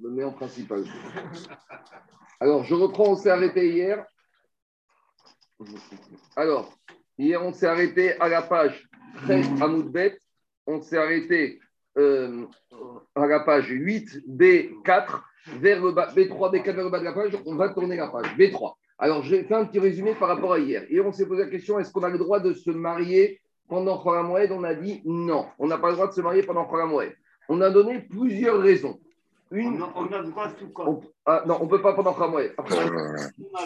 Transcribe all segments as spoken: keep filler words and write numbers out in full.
Je me mets en principal. Alors, je reprends, on s'est arrêté hier. Alors, hier, on s'est arrêté à la page treize à Moudbet. On s'est arrêté euh, à la page huit B quatre, vers le bas, B trois, B quatre, vers le bas de la page. On va tourner la page, B trois. Alors, j'ai fait un petit résumé par rapport à hier. Hier, on s'est posé la question, est-ce qu'on a le droit de se marier pendant Chol HaMoed? On a dit non, on n'a pas le droit de se marier pendant Chol HaMoed. On a donné plusieurs raisons. Une... On a le droit tout comme. On... Ah, non, on ne peut pas pendant Chol HaMoed. Après, on a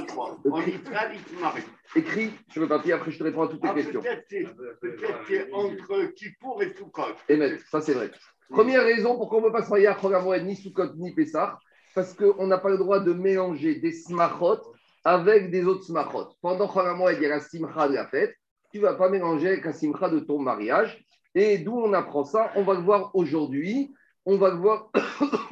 le droit. En Israël, il se marie. Écris sur le papier, après je te réponds à toutes tes ah, questions. Peut-être c'est, peut-être c'est entre Kippour et Soukot. Et même, ça c'est vrai. Première raison pourquoi on ne peut pas se marier à Chol HaMoed, ni Soukot, ni Pessah, parce qu'on n'a pas le droit de mélanger des smachot avec des autres smachot. Pendant Chol HaMoed, il y a la simcha de la fête. Tu ne vas pas mélanger avec la simcha de ton mariage. Et d'où on apprend ça? On va le voir aujourd'hui. On va le voir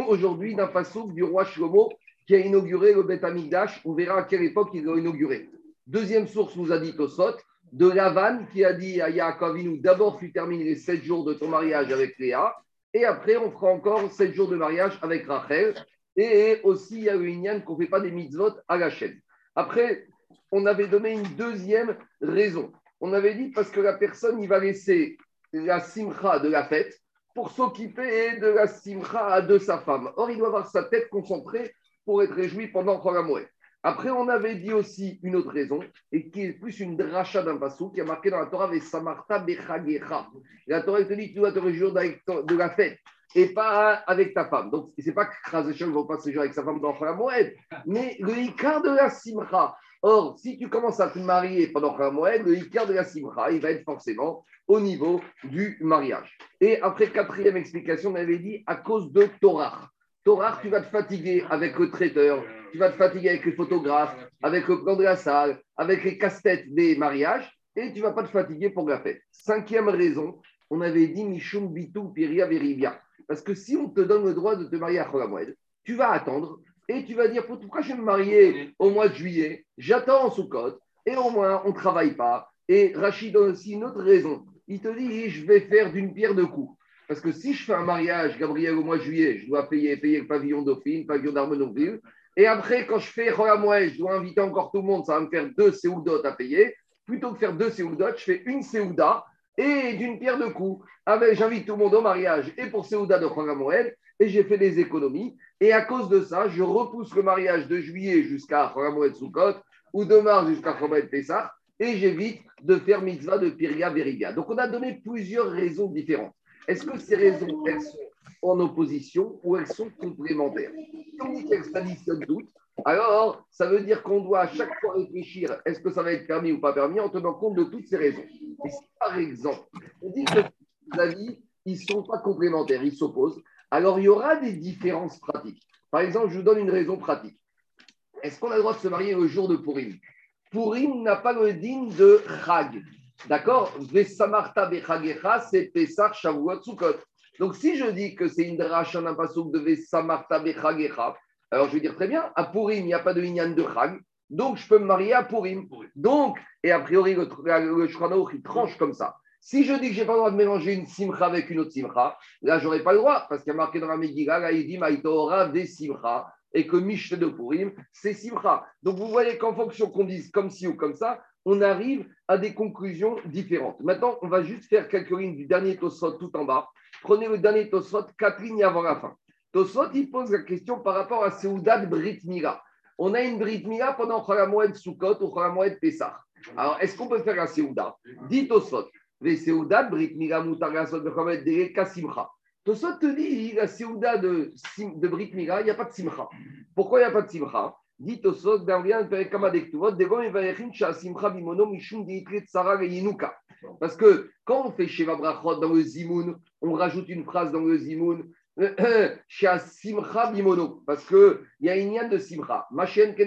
aujourd'hui d'un passouk du roi Shlomo qui a inauguré le Beth Amikdash. On verra à quelle époque il l'a inauguré. Deuxième source nous a dit Tosot, de Lavan qui a dit à Yaakov Avinu, d'abord tu termines les sept jours de ton mariage avec Léa et après on fera encore sept jours de mariage avec Rachel. Et aussi il y a eu une yane qu'on ne fait pas des mitzvot à la chaîne. Après, on avait donné une deuxième raison. On avait dit parce que la personne il va laisser la simcha de la fête pour s'occuper de la simcha de sa femme. Or, il doit avoir sa tête concentrée pour être réjoui pendant Chol HaMoed. Après, on avait dit aussi une autre raison, et qui est plus une dracha d'un passou, qui a marqué dans la Torah, avec Samarta Bechagecha. La Torah te dit que tu dois te réjouir de la fête, et pas avec ta femme. Donc, ce n'est pas que Chazéchon ne va pas se réjouir avec sa femme pendant Chol HaMoed, mais le hikar de la simcha. Or, si tu commences à te marier pendant Chol HaMoed, le hikar de la simcha, il va être forcément au niveau du mariage. Et après, quatrième explication, on avait dit à cause de Torah. Torah, tu vas te fatiguer avec le traiteur, tu vas te fatiguer avec les photographes, avec le plan de la salle, avec les casse-têtes des mariages, et tu ne vas pas te fatiguer pour la fête. Cinquième raison, on avait dit Mishum Bitou Piria Verivia. Parce que si on te donne le droit de te marier à Chol HaMoed, tu vas attendre et tu vas dire pourquoi je vais me marier au mois de juillet, j'attends en Soukot, et au moins on ne travaille pas. Et Rachid donne aussi une autre raison. Il te dit, je vais faire d'une pierre deux coups. Parce que si je fais un mariage, Gabriel, au mois de juillet, je dois payer, payer le pavillon Dauphine, le pavillon d'Armenonville. Et après, quand je fais Chol HaMoed, je dois inviter encore tout le monde, ça va me faire deux séoudotes à payer. Plutôt que faire deux séoudotes, je fais une séouda et d'une pierre deux coups. Avec, j'invite tout le monde au mariage et pour séouda de Chol HaMoed. Et j'ai fait des économies. Et à cause de ça, je repousse le mariage de juillet jusqu'à Chol HaMoed Soukot ou de mars jusqu'à Chol HaMoed Pessah. Et j'évite de faire mitzvah de Piria Veriga. Donc, on a donné plusieurs raisons différentes. Est-ce que ces raisons, elles sont en opposition ou elles sont complémentaires? Si on dit qu'elles s'additionnent toutes, alors ça veut dire qu'on doit à chaque fois réfléchir est-ce que ça va être permis ou pas permis en tenant compte de toutes ces raisons. Et si, par exemple, on dit que les avis, ils ne sont pas complémentaires, ils s'opposent, alors il y aura des différences pratiques. Par exemple, je vous donne une raison pratique. Est-ce qu'on a le droit de se marier le jour de Pourim? Pourim n'a pas le din de Chag. D'accord? Vesamarta bechagecha, c'est Pessah, Shavuot, Soukot. Donc, si je dis que c'est une drache en un passouk de Vesamarta bechagecha, alors je vais dire très bien, à Pourim, il n'y a pas de inyan de Chag, donc je peux me marier à Pourim. Donc, et a priori, le, le Shulchan Aruch, il tranche comme ça. Si je dis que je n'ai pas le droit de mélanger une simcha avec une autre simcha, là, je n'aurai pas le droit, parce qu'il y a marqué dans la Megillah, là, il dit Maïtora des simcha. Et que Mishnah de Pourim, c'est Simcha. Donc vous voyez qu'en fonction qu'on dise comme ci ou comme ça, on arrive à des conclusions différentes. Maintenant, on va juste faire quelques lignes du dernier Tosfot tout en bas. Prenez le dernier Tosfot, quatre lignes avant la fin. Tosfot, il pose la question par rapport à Seudat Brit Mila. On a une Brit Mila pendant Chol HaMoed Soukot ou Chol HaMoed Pessah. Alors, est-ce qu'on peut faire la Seudat? Dit Tosfot, les Seudat Brit Mila Moutarasot de Chol HaMoed Dereka Simcha. Tosot te dit, la Séouda de, de Brit Mila, il n'y a pas de simcha. Pourquoi il n'y a pas de simcha? Dit Tosot, parce que quand on fait Sheva Brachot dans le Zimoun, on rajoute une phrase dans le Zimoun, parce qu'il y a une yane de simcha.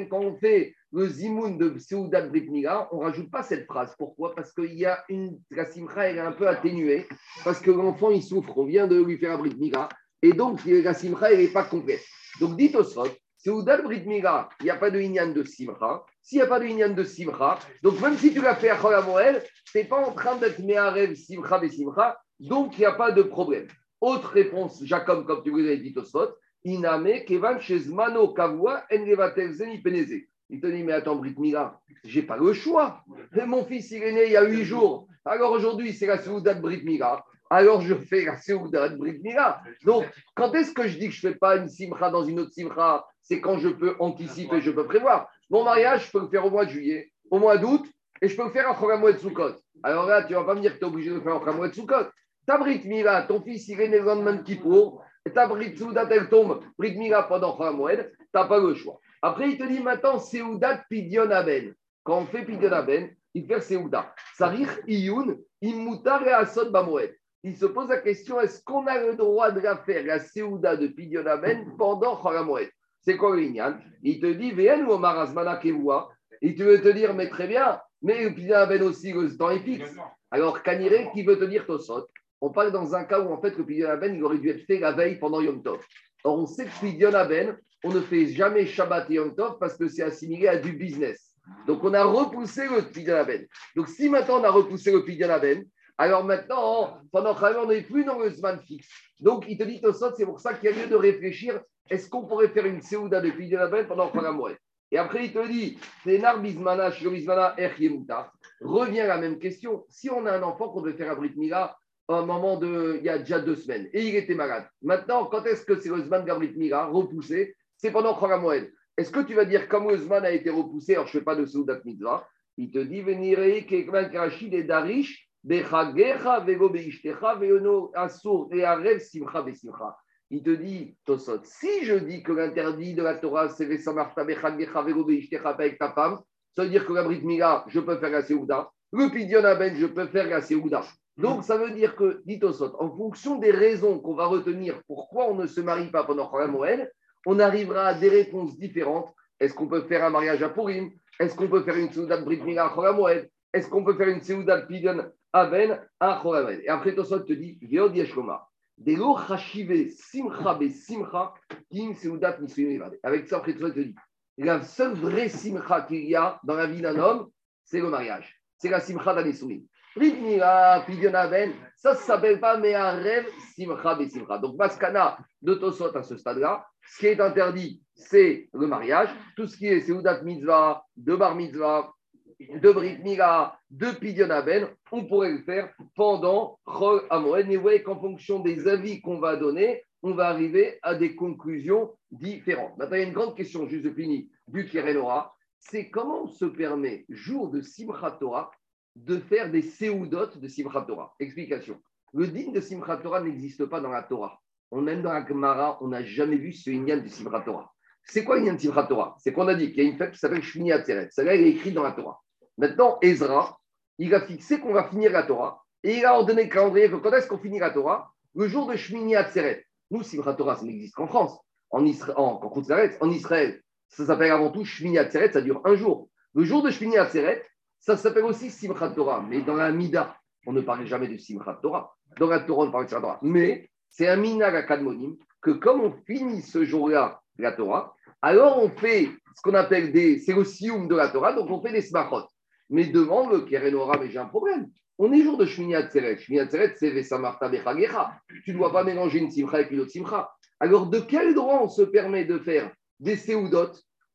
Quand on fait le Zimoun de Séouda de Brit Mila, on ne rajoute pas cette phrase. Pourquoi? Parce que il y a une, la simcha elle est un peu atténuée, parce que l'enfant il souffre, on vient de lui faire un Brit Mila, et donc la simcha elle n'est pas complète. Donc dit Tosfot, Séouda de Brit Mila, il n'y a pas de inyan de simcha. S'il n'y a pas de inyan de simcha, donc même si tu l'as fait à Chol HaMoed, tu n'es pas en train d'être meharev simcha des simcha, donc il n'y a pas de problème. Autre réponse, Jacob, comme tu vous l'avez dit Tosfot, Iname Kevan Shezmano Kavua Enlevatel Zeni Peneze. Il te dit, mais attends, Brit Mila, j'ai pas le choix. Mais mon fils, il est né il y a huit jours. Alors aujourd'hui, c'est la Séouda de Brit Mila. Alors je fais la Séouda de Brit Mila. Donc, quand est-ce que je dis que je ne fais pas une simcha dans une autre simcha? C'est quand je peux anticiper, je peux prévoir. Mon mariage, je peux le faire au mois de juillet, au mois d'août, et je peux le faire après la moitié de Soukot. Alors là, tu ne vas pas me dire que tu es obligé de le faire après la moitié de Soukot. Ta Brit Mila, ton fils, il est né le lendemain de Kippour. Ta Brit Soudat, elle tombe. Brit Mila pendant la moitié, tu n'as pas le choix. Après, il te dit maintenant, Seoudat Pidion Aben. Quand on fait Pidion Aben, il fait Seouda. Sarich Iyun, Immutar et Asod Bamoed. Il se pose la question, est-ce qu'on a le droit de la faire, la Seouda de Pidion Aben, pendant Choramoed? C'est quoi le lignan? Il te dit, Vn ou Omar Azmana Kevoua. Il veut te dire, mais très bien, mais Pidion Aben aussi, le temps est fixe. Alors, Kaniré, qui veut te dire Tosot? On parle dans un cas où, en fait, le Pidion Aben, il aurait dû être fait la veille pendant Yom Tov. Or, on sait que Pidion Aben, on ne fait jamais Shabbat et Yom Tov parce que c'est assimilé à du business. Donc, on a repoussé le Pidyon Aben. Donc, si maintenant on a repoussé le Pidyon Aben, alors maintenant, pendant Khamé, on n'est plus dans le Zman fixe. Donc, il te dit, Tosot, c'est pour ça qu'il y a lieu de réfléchir, est-ce qu'on pourrait faire une Séouda de Pidyon Aben pendant Khamé? Et après, il te dit, Ténar Bizmana, Shuribizmana, Erhiemuta. Revient la même question. Si on a un enfant qu'on veut faire à Brit Mila, un moment de, il y a déjà deux semaines, et il était malade. Maintenant, quand est-ce que c'est le Zman de Brit Mila repoussé? C'est pendant Chol HaMoed. Est-ce que tu vas dire, comme Osman a été repoussé, alors je ne fais pas de Seudat Mitzvah, il te dit, Venirei Kekman Karachid et Darish, Bechagecha, Vego Beishtecha, Veono Asur, et Arev Simcha, Vesimcha. Il te dit, Tosot, si je dis que l'interdit de la Torah, c'est Vesamarta, Bechagecha, Vego Beishtecha, avec ta femme, ça veut dire que la Brit Mila, je peux faire la Seuda. Le Pidyon Aben, je peux faire la Seuda. Donc, ça veut dire que, dit Tosot, en fonction des raisons qu'on va retenir, pourquoi on ne se marie pas pendant Chol HaMoed, on arrivera à des réponses différentes. Est-ce qu'on peut faire un mariage à Pourim? Est-ce qu'on peut faire une Séouda de Brit Mila à Chol HaMoed? Est-ce qu'on peut faire une Séouda de Pidyon Aben à Chol HaMoed? Et après, Tosot te dit, Veod Yeshkoma, Delo Chashive Simcha Be Simcha, Kim Séoudat Nisuyim Evade. Avec ça, après, Tosot te dit, la seule vraie Simcha qu'il y a dans la vie d'un homme, c'est le mariage. C'est la Simcha d'Anisuyim. Brit Mila, Pidyon Aben, ça ne s'appelle pas, mais un rêve Simcha Be Simcha. Donc, Maskana de Tosot à ce stade-là, ce qui est interdit, c'est le mariage. Tout ce qui est Seudat Mitzvah, de Bar Mitzvah, de Brit Mila, de Pidyon Aben, on pourrait le faire pendant Chol HaMoed. Mais vous voyez qu'en fonction des avis qu'on va donner, on va arriver à des conclusions différentes. Maintenant, il y a une grande question, juste de fini, du Kérenora, c'est comment on se permet, jour de Simchat Torah, de faire des Seudotes de Simchat Torah. Explication. Le digne de Simchat Torah n'existe pas dans la Torah. On Même dans la Gemara, on n'a jamais vu ce Inyan du Simchat Torah. C'est quoi Inyan du Simchat Torah? C'est qu'on a dit qu'il y a une fête qui s'appelle Shmini Atzeret. Celle-là, elle est écrite dans la Torah. Maintenant, Ezra, il a fixé qu'on va finir la Torah et il a ordonné le calendrier que quand est-ce qu'on finit la Torah? Le jour de Shmini Atzeret. Nous, Simchat Torah, ça n'existe qu'en France. En Israël, en, en Israël, ça s'appelle avant tout Shmini Atzeret, ça dure un jour. Le jour de Shmini Atzeret, ça s'appelle aussi Simchat Torah. Mais dans la Mida, on ne parle jamais de Simchat Torah. Dans la Torah, on parle de Simchat Torah. Mais c'est un minag à kadmonim que comme on finit ce jour-là la Torah, alors on fait ce qu'on appelle des... C'est le sioum de la Torah, donc on fait des smachot. Mais devant le kérenora, mais j'ai un problème. On est jour de Shmini Atzeret. Shmini Atzeret, c'est Vesamarta Bechagecha. Tu ne dois pas mélanger une simcha et une autre simcha. Alors de quel droit on se permet de faire des seudot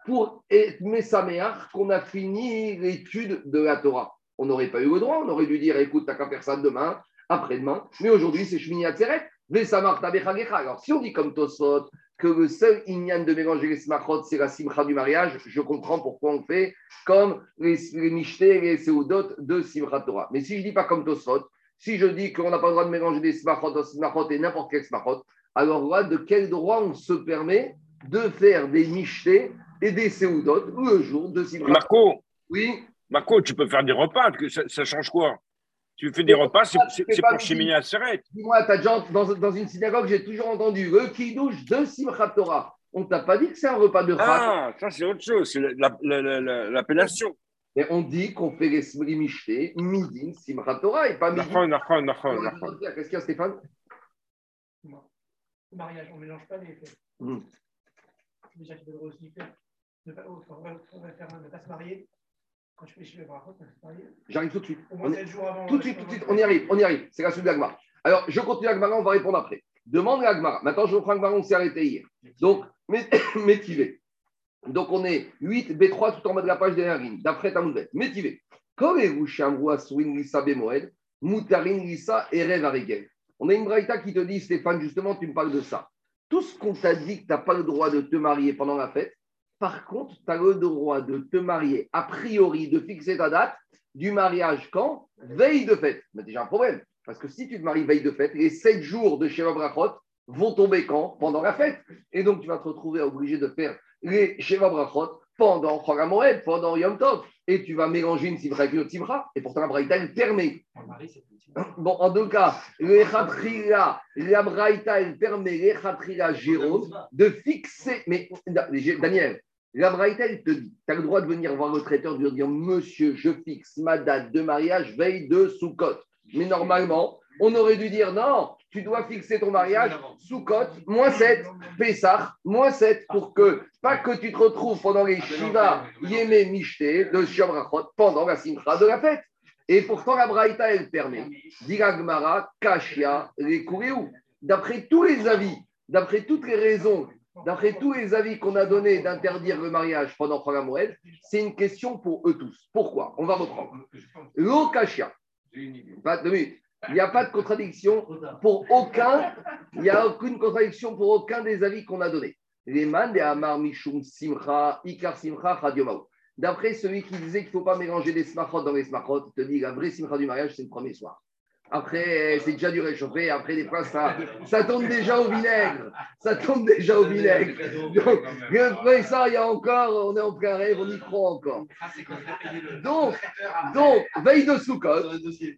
pour être mesameach qu'on a fini l'étude de la Torah? On n'aurait pas eu le droit. On aurait dû dire, écoute, t'as qu'à faire ça demain, après-demain. Mais aujourd'hui, c'est Shmini Atzeret. Alors, si on dit comme Tosot que le seul inyan de mélanger les smachot, c'est la simcha du mariage, je comprends pourquoi on fait comme les, les mishté et les seudot de Simchat Torah. Mais si je ne dis pas comme Tosot, si je dis qu'on n'a pas le droit de mélanger des smachot, des smachot et n'importe quel smachot, alors voilà de quel droit on se permet de faire des mishté et des seudot le jour de Simchat Torah. Marco, oui Marco, tu peux faire des repas, ça, ça change quoi? Tu fais des repas, c'est, c'est, c'est pour Shemini Atzeret. Dis-moi, t'as déjà, dans, dans une synagogue, j'ai toujours entendu le kidouche de Simchat Torah. On t'a pas dit que c'est un repas de Chat. Ah, ça c'est autre chose, c'est la, la, la, la, l'appellation. Mais on dit qu'on fait les, les michtés, midin, Simchat Torah et pas midin. Nachon, nachon, nachon, nachon. Qu'est-ce qu'il y a, Stéphane? Non. Mariage, on ne mélange pas les faits. Hmm. Déjà qu'il devrait aussi faire. Ne pas, oh, on va faire, ne pas se marier. Quand je fais, je vais voir, j'arrive tout de suite. Au moins sept jours avant, tout de suite, tout de suite, on y arrive, on y arrive. C'est la suite de l'agma. Alors, je continue l'agma, on va répondre après. Demande la Gemara. Maintenant, je reprends la Gemara, on s'est arrêté hier. Donc, Métivé. Donc, on est huit B trois tout en bas de la page derrière la ligne, d'après Tamoudbet. Métivé. Comme vous, Shamroua, Souin, Lissa, Bémoed, Moutarin, Lissa et Rev Arigel. On a une braïta qui te dit, Stéphane, justement, tu me parles de ça. Tout ce qu'on t'a dit que tu n'as pas le droit de te marier pendant la fête, par contre, tu as le droit de te marier, a priori, de fixer ta date du mariage quand ? Veille de fête. Mais déjà un problème. Parce que si tu te maries veille de fête, les sept jours de Sheva Brachot vont tomber quand ? Pendant la fête. Et donc, tu vas te retrouver obligé de faire les Sheva Brachot pendant Chag HaMoed, pendant Yom Tov. Et tu vas mélanger une Simcha avec une autre Simcha. Et pourtant, la Braïta, elle permet. Bon, en deux cas, les Khatrila, la Braïta, elle permet les Khatrila Jérôme de fixer. Mais Daniel, la Braïta, elle te dit, tu as le droit de venir voir le traiteur, de lui dire, monsieur, je fixe ma date de mariage veille de Soukot. Mais normalement, on aurait dû dire non, tu dois fixer ton mariage sous cote, moins sept, Pessah, moins sept, pour que, pas que tu te retrouves pendant les Shiva, Yemé, Mishté, de Shom Rachot, pendant la Simcha de la fête. Et pourtant, la Braïta, elle permet. Dira Gemara, Kashia, les Kouriou. D'après tous les avis, d'après toutes les raisons, d'après tous les avis qu'on a donnés d'interdire le mariage pendant Chag HaMoed, c'est une question pour eux tous. Pourquoi ? On va reprendre. Lo Kashia. Pas de minutes. Il n'y a pas de contradiction pour aucun. Il n'y a aucune contradiction pour aucun des avis qu'on a donnés. Les man des Amar Mishum Simcha Ikar Simcha Radiomaou. D'après celui qui disait qu'il ne faut pas mélanger des smarchot dans les smarchot, il te dit la vraie Simcha du mariage c'est le premier soir. Après c'est déjà du réchauffé. Après des fois ça ça tombe déjà au vinaigre. Ça tombe déjà au vinaigre. Donc après ça il y a encore on est en plein rêve on y croit encore. Donc donc veille de Soukot.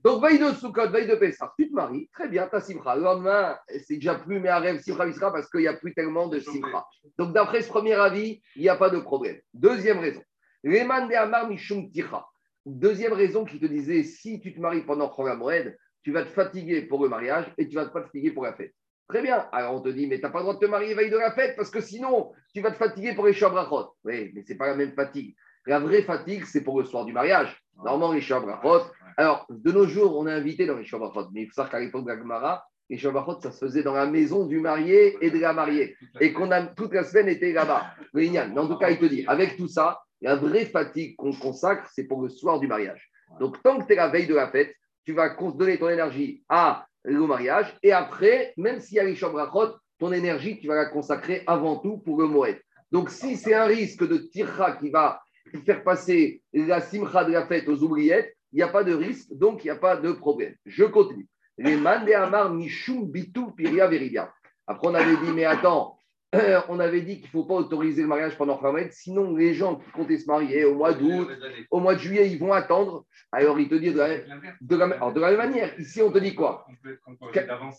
Donc veille de Soukot veille de Pessah. Tu te maries très bien ta simcha. Le lendemain c'est déjà plus mais un rêve simcha visra parce qu'il n'y a plus tellement de simcha. Donc d'après ce premier avis il n'y a pas de problème. Deuxième raison. Leman de Amar Mishum Ticha. Deuxième raison qui te disait si tu te maries pendant Chag HaMoed tu vas te fatiguer pour le mariage et tu vas pas te fatiguer pour la fête. Très bien. Alors, on te dit, mais tu n'as pas le droit de te marier veille de la fête parce que sinon, tu vas te fatiguer pour les Sheva Brachot. Oui, mais ce n'est pas la même fatigue. La vraie fatigue, c'est pour le soir du mariage. Normalement, les Sheva Brachot. Alors, de nos jours, on est invité dans les Sheva Brachot. Mais il faut savoir qu'à l'époque de la Gemara, les Sheva Brachot, ça se faisait dans la maison du marié et de la mariée. Et qu'on a toute la semaine été là-bas. Mais en tout cas, il te dit, avec tout ça, la vraie fatigue qu'on consacre, c'est pour le soir du mariage. Donc, tant que tu es la veille de la fête, tu vas donner ton énergie à le mariage et après, même s'il y a les Sheva Brachot, ton énergie, tu vas la consacrer avant tout pour le Moed. Donc, si c'est un risque de tircha qui va faire passer la simcha de la fête aux oubliettes, il n'y a pas de risque, donc il n'y a pas de problème. Je continue. Les man de Amar Mishum Bitou Piria Veridia. Après, on avait dit, mais attends, euh, on avait dit qu'il ne faut pas autoriser le mariage pendant Chag HaMoed, sinon les gens qui comptaient se marier au mois d'août, au mois de juillet, ils vont attendre. Alors, ils te disent de la, de la, alors, de la même manière. Ici, on te dit quoi ?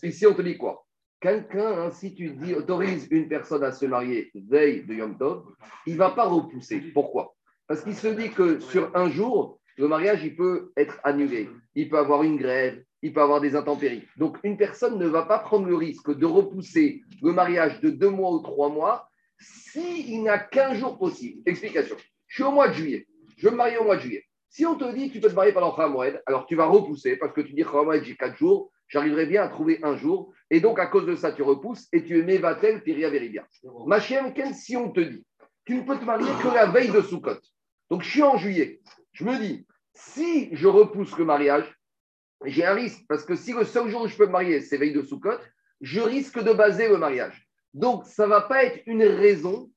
Ici, on te dit quoi ? Quelqu'un, hein, si tu dis, autorise une personne à se marier veille de Yom Tov, il ne va pas repousser. Pourquoi ? Parce qu'il se dit que sur un jour, le mariage, il peut être annulé. Il peut avoir une grève. Il peut avoir des intempéries. Donc, une personne ne va pas prendre le risque de repousser le mariage de deux mois ou trois mois s'il n'a qu'un jour possible. Explication. Je suis au mois de juillet. Je veux me marier au mois de juillet. Si on te dit que tu peux te marier pendant Chag HaMoed, alors tu vas repousser parce que tu dis Chag HaMoed, j'ai quatre jours, j'arriverai bien à trouver un jour. Et donc, à cause de ça, tu repousses et tu émets Vatel, Piria Veribia. Ma chère, si on te dit, tu ne peux te marier que la veille de Soukot. Donc, je suis en juillet. Je me dis, si je repousse le mariage, j'ai un risque, parce que si le seul jour où je peux me marier, c'est veille de Soukot, je risque de baser le mariage. Donc, ça ne va pas être une raison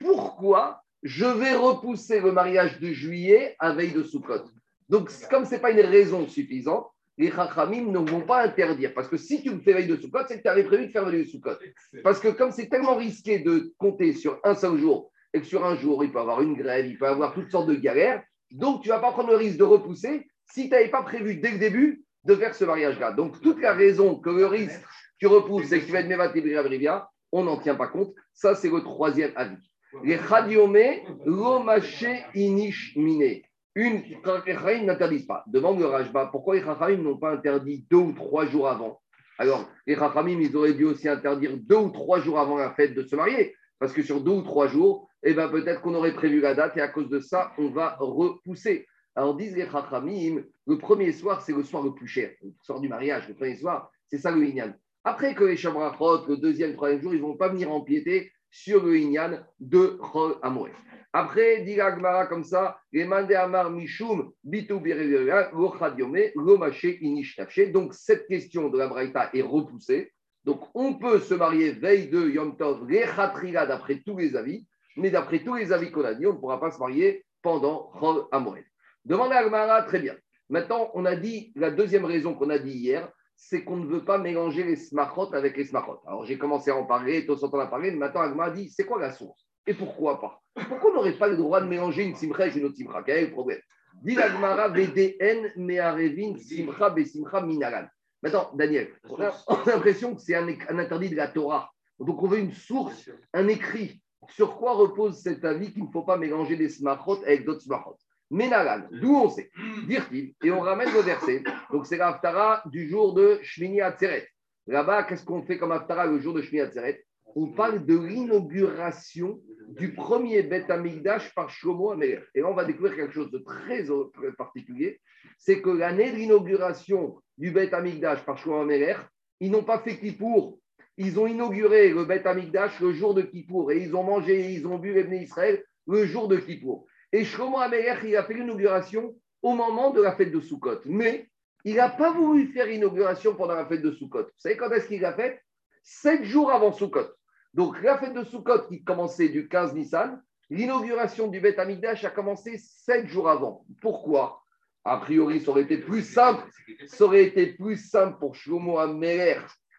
pourquoi je vais repousser le mariage de juillet à veille de Soukot. Donc, comme ce n'est pas une raison suffisante, les Chachamim ne vont pas interdire. Parce que si tu me fais veille de Soukot, c'est que tu avais prévu de faire veille de Soukot. Parce que comme c'est tellement risqué de compter sur un seul jour, et que sur un jour, il peut y avoir une grève, il peut y avoir toutes sortes de galères, donc tu ne vas pas prendre le risque de repousser si tu n'avais pas prévu dès le début de faire ce mariage-là. Donc, toute la raison que le risque, tu repousses et que tu vas être mévatébria brivia, on n'en tient pas compte. Ça, c'est le troisième avis. Les chadiomé, l'omaché inish miné. Une, les chachamim n'interdisent pas. Devant le Rajba, pourquoi les chachamim n'ont pas interdit deux ou trois jours avant ? Alors, les chachamim, ils auraient dû aussi interdire deux ou trois jours avant la fête de se marier. Parce que sur deux ou trois jours, eh ben, peut-être qu'on aurait prévu la date et à cause de ça, on va repousser. Alors, disent les Chachamim, le premier soir, c'est le soir le plus cher, le soir du mariage, le premier soir, c'est ça le Inyan. Après que les Shamrakhot, le deuxième, troisième jour, ils ne vont pas venir empiéter sur le Inyan de Chol Amoré. Après, dit l'Agmara comme ça, les Mandé Amar Mishum, Bitou Bireverian, Lochadiomé, Lomaché, Inishtaché. Donc, cette question de la Braïta est repoussée. Donc, on peut se marier veille de Yom Tov, les Khatrila, d'après tous les avis. Mais d'après tous les avis qu'on a dit, on ne pourra pas se marier pendant Chol Amoré. Demandez à Agmara, très bien. Maintenant, on a dit, la deuxième raison qu'on a dit hier, c'est qu'on ne veut pas mélanger les smachot avec les smachot. Alors, j'ai commencé à en parler, Tosot en a parlé, mais maintenant, Agma dit, c'est quoi la source? Et pourquoi pas? Pourquoi on n'aurait pas le droit de mélanger une simcha et une autre simcha? Quel est le problème? Dit Agmara, B D N, Meharevin, simcha, Bessimcha, Minalan. Maintenant, Daniel, on a, on a l'impression que c'est un, un interdit de la Torah. Donc, on veut une source, un écrit. Sur quoi repose cet avis qu'il ne faut pas mélanger des smachot avec d'autres smachot? Ménalan, d'où on sait, dire-t-il, et on ramène le verset. Donc c'est l'Aftara du jour de Shmini Atzeret. Là-bas, qu'est-ce qu'on fait comme Aftara le jour de Shmini Atzeret? On parle de l'inauguration du premier Beth Amikdash par Shlomo Améler. Et là, on va découvrir quelque chose de très, très particulier, c'est que l'année de l'inauguration du Beth Amikdash par Shlomo Améler, ils n'ont pas fait Kippour. Ils ont inauguré le Beth Amikdash le jour de Kippour et ils ont mangé, ils ont bu les Bnei Israël le jour de Kippour. Et Shlomo Améler, il a fait l'inauguration au moment de la fête de Sukkot. Mais il n'a pas voulu faire l'inauguration pendant la fête de Sukkot. Vous savez quand est-ce qu'il l'a fait? Sept jours avant Sukkot. Donc la fête de Sukkot qui commençait du quinze Nissan, l'inauguration du Beth Amikdash a commencé sept jours avant. Pourquoi? A priori, ça aurait été plus simple, ça aurait été plus simple pour Shlomo Améler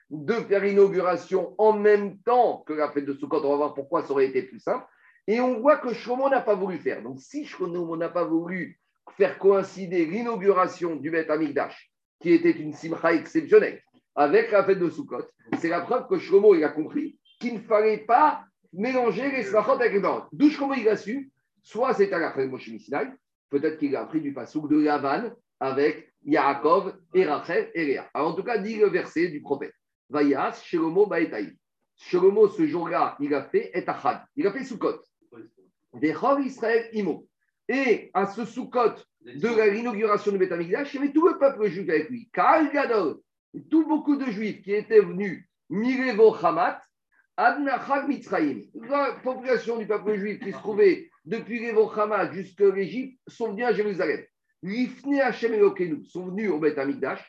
de faire l'inauguration en même temps que la fête de Sukkot. On va voir pourquoi ça aurait été plus simple. Et on voit que Shlomo n'a pas voulu faire. Donc, si Shlomo n'a pas voulu faire coïncider l'inauguration du Beth Amikdash, qui était une simcha exceptionnelle, avec la fête de Sukkot, c'est la preuve que Shlomo il a compris qu'il ne fallait pas mélanger les smachot avec les marot. D'où Shlomo il a su, soit c'était à la fin de Moshe Mishnaï, peut-être qu'il a appris du passouk de Lavan avec Yaakov et Rachel et Léa. Alors, en tout cas, dit le verset du prophète. Vayas, Shlomo Baetaï. Shlomo, ce jour-là, il a fait Etachad, il a fait Sukkot. Des Chol Israël Imo. Et à ce Sukkot de l'inauguration du Beth Amikdash, il y avait tout le peuple juif avec lui. Kaal Gadol, tout beaucoup de juifs qui étaient venus, Mirevo Hamat, Adnachal Mitzrayim. La population du peuple juif qui se trouvait depuis Revo Hamat jusqu'à l'Égypte sont venus à Jérusalem. Lifne Hashem Elokenu sont venus au Beth Amikdash.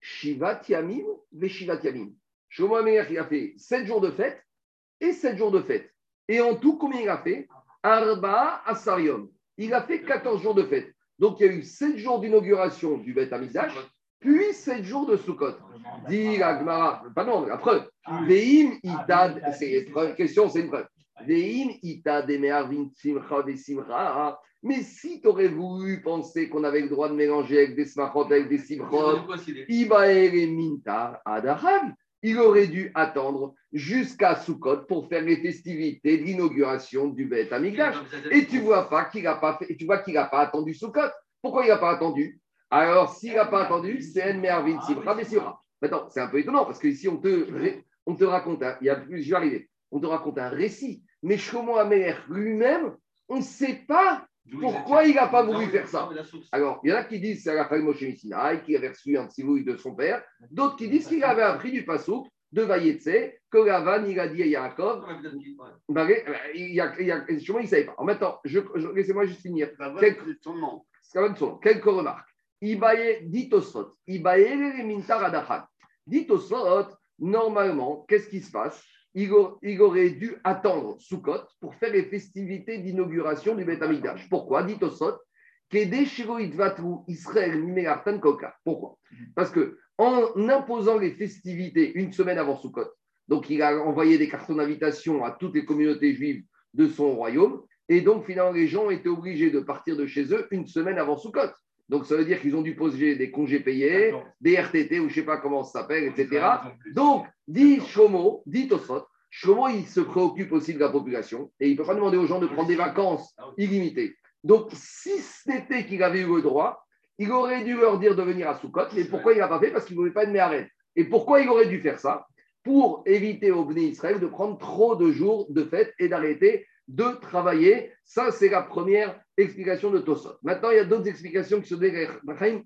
Shivat Yamim, Veshivat Yamim. Shlomo Améler, il a fait sept jours de fête et sept jours de fête. Et en tout, combien il a fait? Arba Asarium. Il a fait quatorze jours de fête. Donc, il y a eu sept jours d'inauguration du Beth Amikdash, puis sept jours de Sukkot. Dit la Gemara, pas non, la preuve. Veim itad, c'est une question, c'est une preuve. Veim itad emearvin simcha des simcha. Mais si tu aurais voulu penser qu'on avait le droit de mélanger avec des smachot, avec des simchot, ibaer et minta adarag. Il aurait dû attendre jusqu'à Sukkot pour faire les festivités de l'inauguration du Beth Amikdash. Et tu vois pas qu'il n'a pas fait, tu vois qu'il n'a pas attendu Sukkot. Pourquoi il n'a pas attendu? Alors, s'il n'a pas attendu, c'est En Mervin Sibra Bessura. Maintenant, c'est un peu étonnant parce que ici, on te, on te raconte, un, il y a plus, je vais arriver, on te raconte un récit. Mais Shlomo Améler lui-même, on ne sait pas pourquoi il n'a pas voulu faire ça. Alors, il y en a qui disent que c'est à la fin de Moshe Mishinaï, qu'il avait reçu un tzivoui de son père. D'autres qui disent qu'il avait appris du passouk de Vayetse, que Lavan, il a dit à Yaakov. Il y a, il y a, je ne savais pas. En même temps, je, je, laissez-moi juste finir. Quelques, quelques remarques. Ibaye, dit Tosfot. Ibaye, les mintar adachan. Dit Tosfot, normalement, qu'est-ce qui se passe? Il aurait dû attendre Sukkot pour faire les festivités d'inauguration du Beth Amikdash. Pourquoi? Dit Tosot, Kede Shiroid Vatu Israël Mimegartan Koka. Pourquoi? Parce que en imposant les festivités une semaine avant Sukkot, donc il a envoyé des cartons d'invitation à toutes les communautés juives de son royaume, et donc finalement les gens étaient obligés de partir de chez eux une semaine avant Sukkot. Donc, ça veut dire qu'ils ont dû poser des congés payés, attends, des R T T, ou je ne sais pas comment ça s'appelle, et cetera. Donc, dit Shlomo, dit Tosfot, Shlomo, il se préoccupe aussi de la population et il ne peut pas demander aux gens de prendre des vacances illimitées. Donc, si c'était qu'il avait eu le droit, il aurait dû leur dire de venir à Sukkot. Mais pourquoi il n'a pas fait? Parce qu'il ne voulait pas être méharène. Et pourquoi il aurait dû faire ça? Pour éviter au Bnei Israël de prendre trop de jours de fête et d'arrêter de travailler. Ça, c'est la première explication de Tosot. Maintenant, il y a d'autres explications qui se dégagent.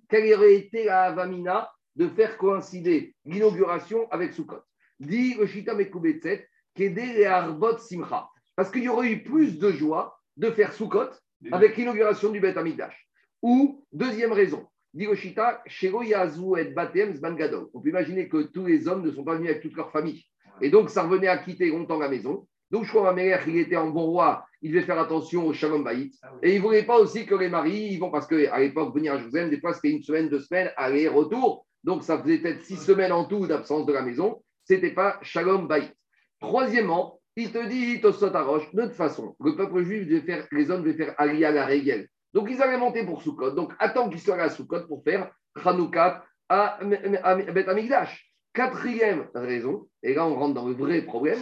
Quelle aurait été la Havamina de faire coïncider l'inauguration avec Sukkot? Dit Oshita Mekoubetset, Kedé et Arbot Simcha. Parce qu'il y aurait eu plus de joie de faire Soukot avec l'inauguration du Beth Amikdash. Ou, deuxième raison, dit Oshita, Shero Yazou et Batem Zman Gadol. On peut imaginer que tous les hommes ne sont pas venus avec toute leur famille. Et donc, ça revenait à quitter longtemps la maison. Donc, je crois que ma mère, il était en bon roi, il devait faire attention au Shalom Bayit. Ah oui. Et il ne voulait pas aussi que les maris, ils vont, parce qu'à l'époque, venir à Jérusalem, des fois, c'était une semaine, deux semaines, aller, retour. Donc, ça faisait peut-être six semaines en tout d'absence de la maison. Ce n'était pas Shalom Bayit. Troisièmement, il te dit, Tosot Harosh, de toute façon, le peuple juif, devait faire, les hommes devaient faire Aliyah la Régel. Donc, ils allaient monter pour Soukot. Donc, attends qu'ils soient là à Soukot pour faire Hanouka à Beth Amikdash. Quatrième raison, et là, on rentre dans le vrai problème.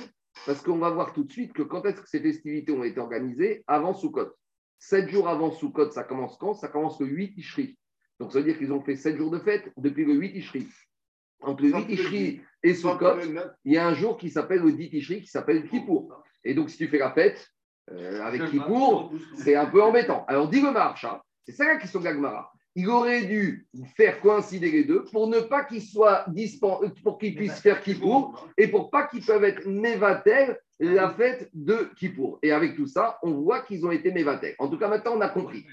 Parce qu'on va voir tout de suite que quand est-ce que ces festivités ont été organisées avant Soukot. Sept jours avant Soukot, ça commence quand? Ça commence le huit Tishri. Donc ça veut dire qu'ils ont fait sept jours de fête depuis le huit Tishri. Entre le huit Tishri et Soukot, il y a un jour qui s'appelle le dix Tishri, qui s'appelle Kippour. Et donc si tu fais la fête euh, avec Kippour, c'est un peu embêtant. Alors dit le Maharsha, c'est ça là qui sont Gagmara. Il aurait dû faire coïncider les deux pour ne pas qu'ils soient dispen... pour qu'ils puissent faire Kippour et pour pas qu'ils peuvent être Mévatel la fête de Kippour. Et avec tout ça, on voit qu'ils ont été Mévatel. En tout cas, maintenant, on a compris.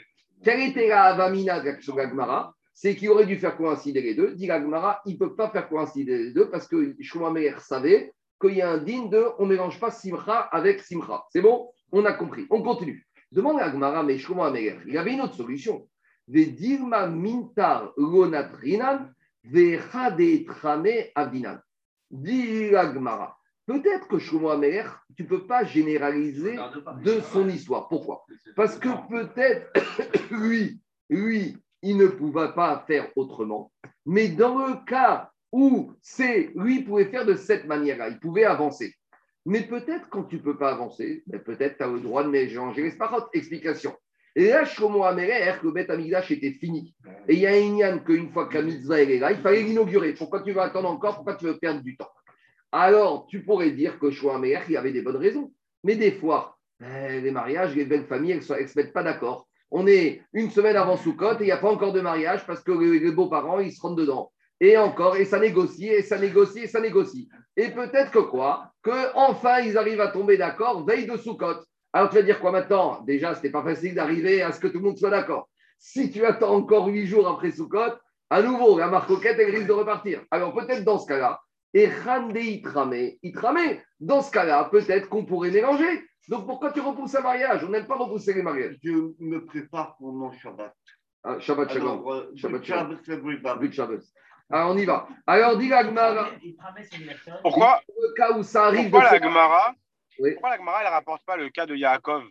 Quelle était la Avamina de la Gemara? C'est qu'il aurait dû faire coïncider les deux. Dit la Gemara, il ne peut pas faire coïncider les deux parce que Shlomo Ameler savait qu'il y a un digne de on ne mélange pas Simcha avec Simcha. C'est bon? On a compris. On continue. Demande à la Gemara, mais Shlomo Ameler, il y avait une autre solution. Peut-être que Shlomo Ameler, tu ne peux pas généraliser de son histoire. Pourquoi? Parce que peut-être, lui, lui, il ne pouvait pas faire autrement. Mais dans le cas où c'est, lui, il pouvait faire de cette manière-là, il pouvait avancer. Mais peut-être, quand tu ne peux pas avancer, peut-être tu as le droit de mélanger les sparotes. Explication. Et là, Shlomo Ameler, le Beth Amikdash était fini. Et il y a un Inyan qu'une fois que la mitzvah est là, il fallait l'inaugurer. Pourquoi tu veux attendre encore? Pourquoi tu veux perdre du temps? Alors, tu pourrais dire que Shlomo Ameler, il avait des bonnes raisons. Mais des fois, les mariages, les belles familles, elles ne se mettent pas d'accord. On est une semaine avant Soukot et il n'y a pas encore de mariage parce que les beaux-parents, ils se rendent dedans. Et encore, et ça négocie, et ça négocie, et ça négocie. Et peut-être que quoi? Qu'enfin, ils arrivent à tomber d'accord veille de Soukot. Alors, tu vas dire quoi maintenant? Déjà, ce n'était pas facile d'arriver à ce que tout le monde soit d'accord. Si tu attends encore huit jours après Soukot, à nouveau, la marcoquette, elle risque de repartir. Alors, peut-être dans ce cas-là, et Rande Itramé, Itramé, dans ce cas-là, peut-être qu'on pourrait mélanger. Donc, pourquoi tu repousses un mariage? On n'aime pas repousser les mariages. Je me prépare pour mon Shabbat. Ah, Shabbat Shalom. Euh, Shabbat Shabbat. Shabbat Shabbat. Alors, on y va. Alors, dis la Gemara. Pourquoi? Le cas où ça arrive. Pourquoi la Gemara? Oui. Pourquoi la Gemara ne rapporte pas le cas de Yaakov,